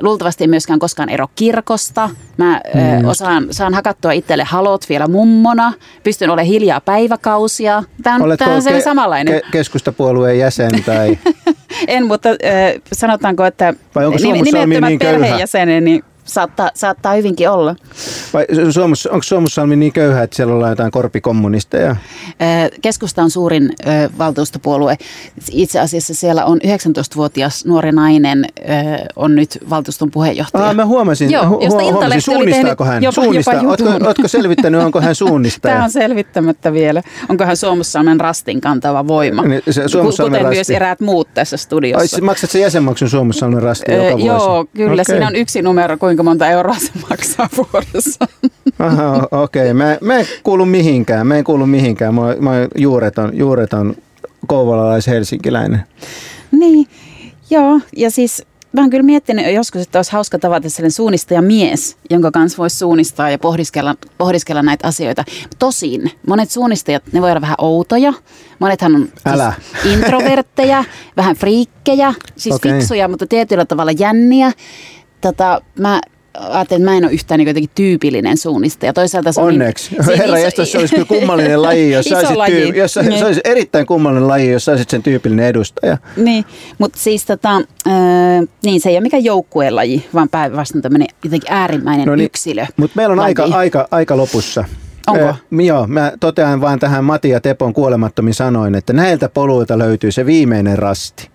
Luultavasti en myöskään koskaan ero kirkosta. Mä mm. osaan, saan hakattua itselle halot vielä mummona. Pystyn olemaan hiljaa päiväkausia. Tämä on, tämä on ke- samanlainen. Ke- keskustapuolueen jäsen tai... en, mutta äh, sanotaanko, että nimettömät niin perheenjäsenen niin saattaa, saattaa hyvinkin olla. Vai Suomus, onko Suomussalmi niin köyhä, että siellä ollaan jotain korpikommunisteja? Äh, keskusta on suurin äh, valtuustopuolue. Itse asiassa siellä on yhdeksäntoistavuotias nuori nainen äh, on nyt valtuuston puheenjohtaja. Aa, mä huomasin. Joo, hu- hu- huomasin. Suunnistaako hän? Jopa, Suunnista. jopa ootko, ootko selvittänyt, onko hän suunnistaja? Tämä on selvittämättä vielä. Onko hän Suomussalmen rastin kantava voima? Niin, Kuten rasti. Myös eräät muut tässä studiossa. Ai, maksat se jäsenmaksun Suomussalmen rastin äh, joka vuosi? Joo, kyllä. Okay. Siinä on yksi numero, kuinka monta euroa se maksaa vuodessa. Aha, okei. Okay. Mä, mä en kuulu mihinkään. Mä en kuulu mihinkään. Mä, mä juuret on, juuret on kouvolalais-helsinkiläinen. Niin, joo. Ja siis mä oon kyllä miettinyt joskus, että olisi hauska tavata sellainen suunnistajamies, jonka kanssa voisi suunnistaa ja pohdiskella, pohdiskella näitä asioita. Tosin, monet suunnistajat, ne voi olla vähän outoja. Monethan on siis introvertteja, vähän friikkejä, siis okay. fiksuja, mutta tietyllä tavalla jänniä. Tota, mä ajattelin, että mä en ole yhtään niin jotenkin tyypillinen suunnistaja. Toisaalta se onneksi. Niin, herra, iso, jos se olisi kyllä kummallinen laji, jos saisit laji. Tyy, jos se niin. olisi erittäin kummallinen laji, jos saisit sen tyypillinen edustaja. Niin, mutta siis tota, äh, niin se ei ole mikään joukkueen laji, vaan päinvastoin tämmöinen jotenkin äärimmäinen no niin, yksilö. Mutta meillä on aika, aika, aika lopussa. Onko? Ö, joo, mä totean vaan tähän Mati ja Tepon kuolemattomin sanoin, että näiltä poluilta löytyy se viimeinen rasti.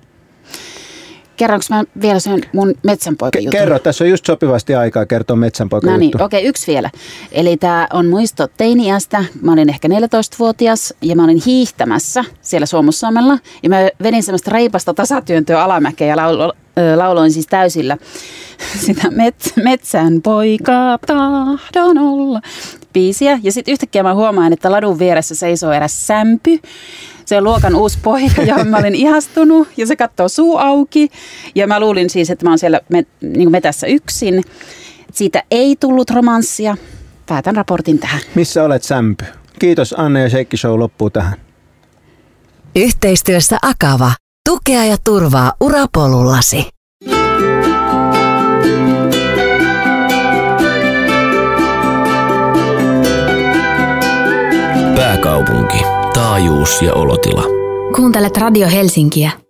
Kerronko mä vielä sen mun metsänpoikajutun? Kerro, tässä on just sopivasti aikaa kertoa metsänpoikajuttu. No niin, okei, okay, yksi vielä. Eli tää on muisto teiniästä. Mä olin ehkä neljätoistavuotias ja mä olin hiihtämässä siellä Suomussalmella. Ja mä vedin semmoista reipasta tasatyöntöä alamäkeä ja laul- lauloin siis täysillä sitä met- metsänpoikaa tahdon olla biisiä. Ja sitten yhtäkkiä mä huomaan, että ladun vieressä seisoo eräs sämpy. Se on luokan uusi poika, johon mä olin ihastunut ja se katsoo suu auki. Ja mä luulin siis, että mä oon siellä met, niin metässä yksin. Siitä ei tullut romanssia. Päätän raportin tähän. Missä olet, sämpy? Kiitos, Anne, ja Sheikki Show loppuu tähän. Yhteistyössä Akava. Tukea ja turvaa urapolullasi. Pääkaupunki. Taajuus ja olotila. Kuuntelet Radio Helsinkiä.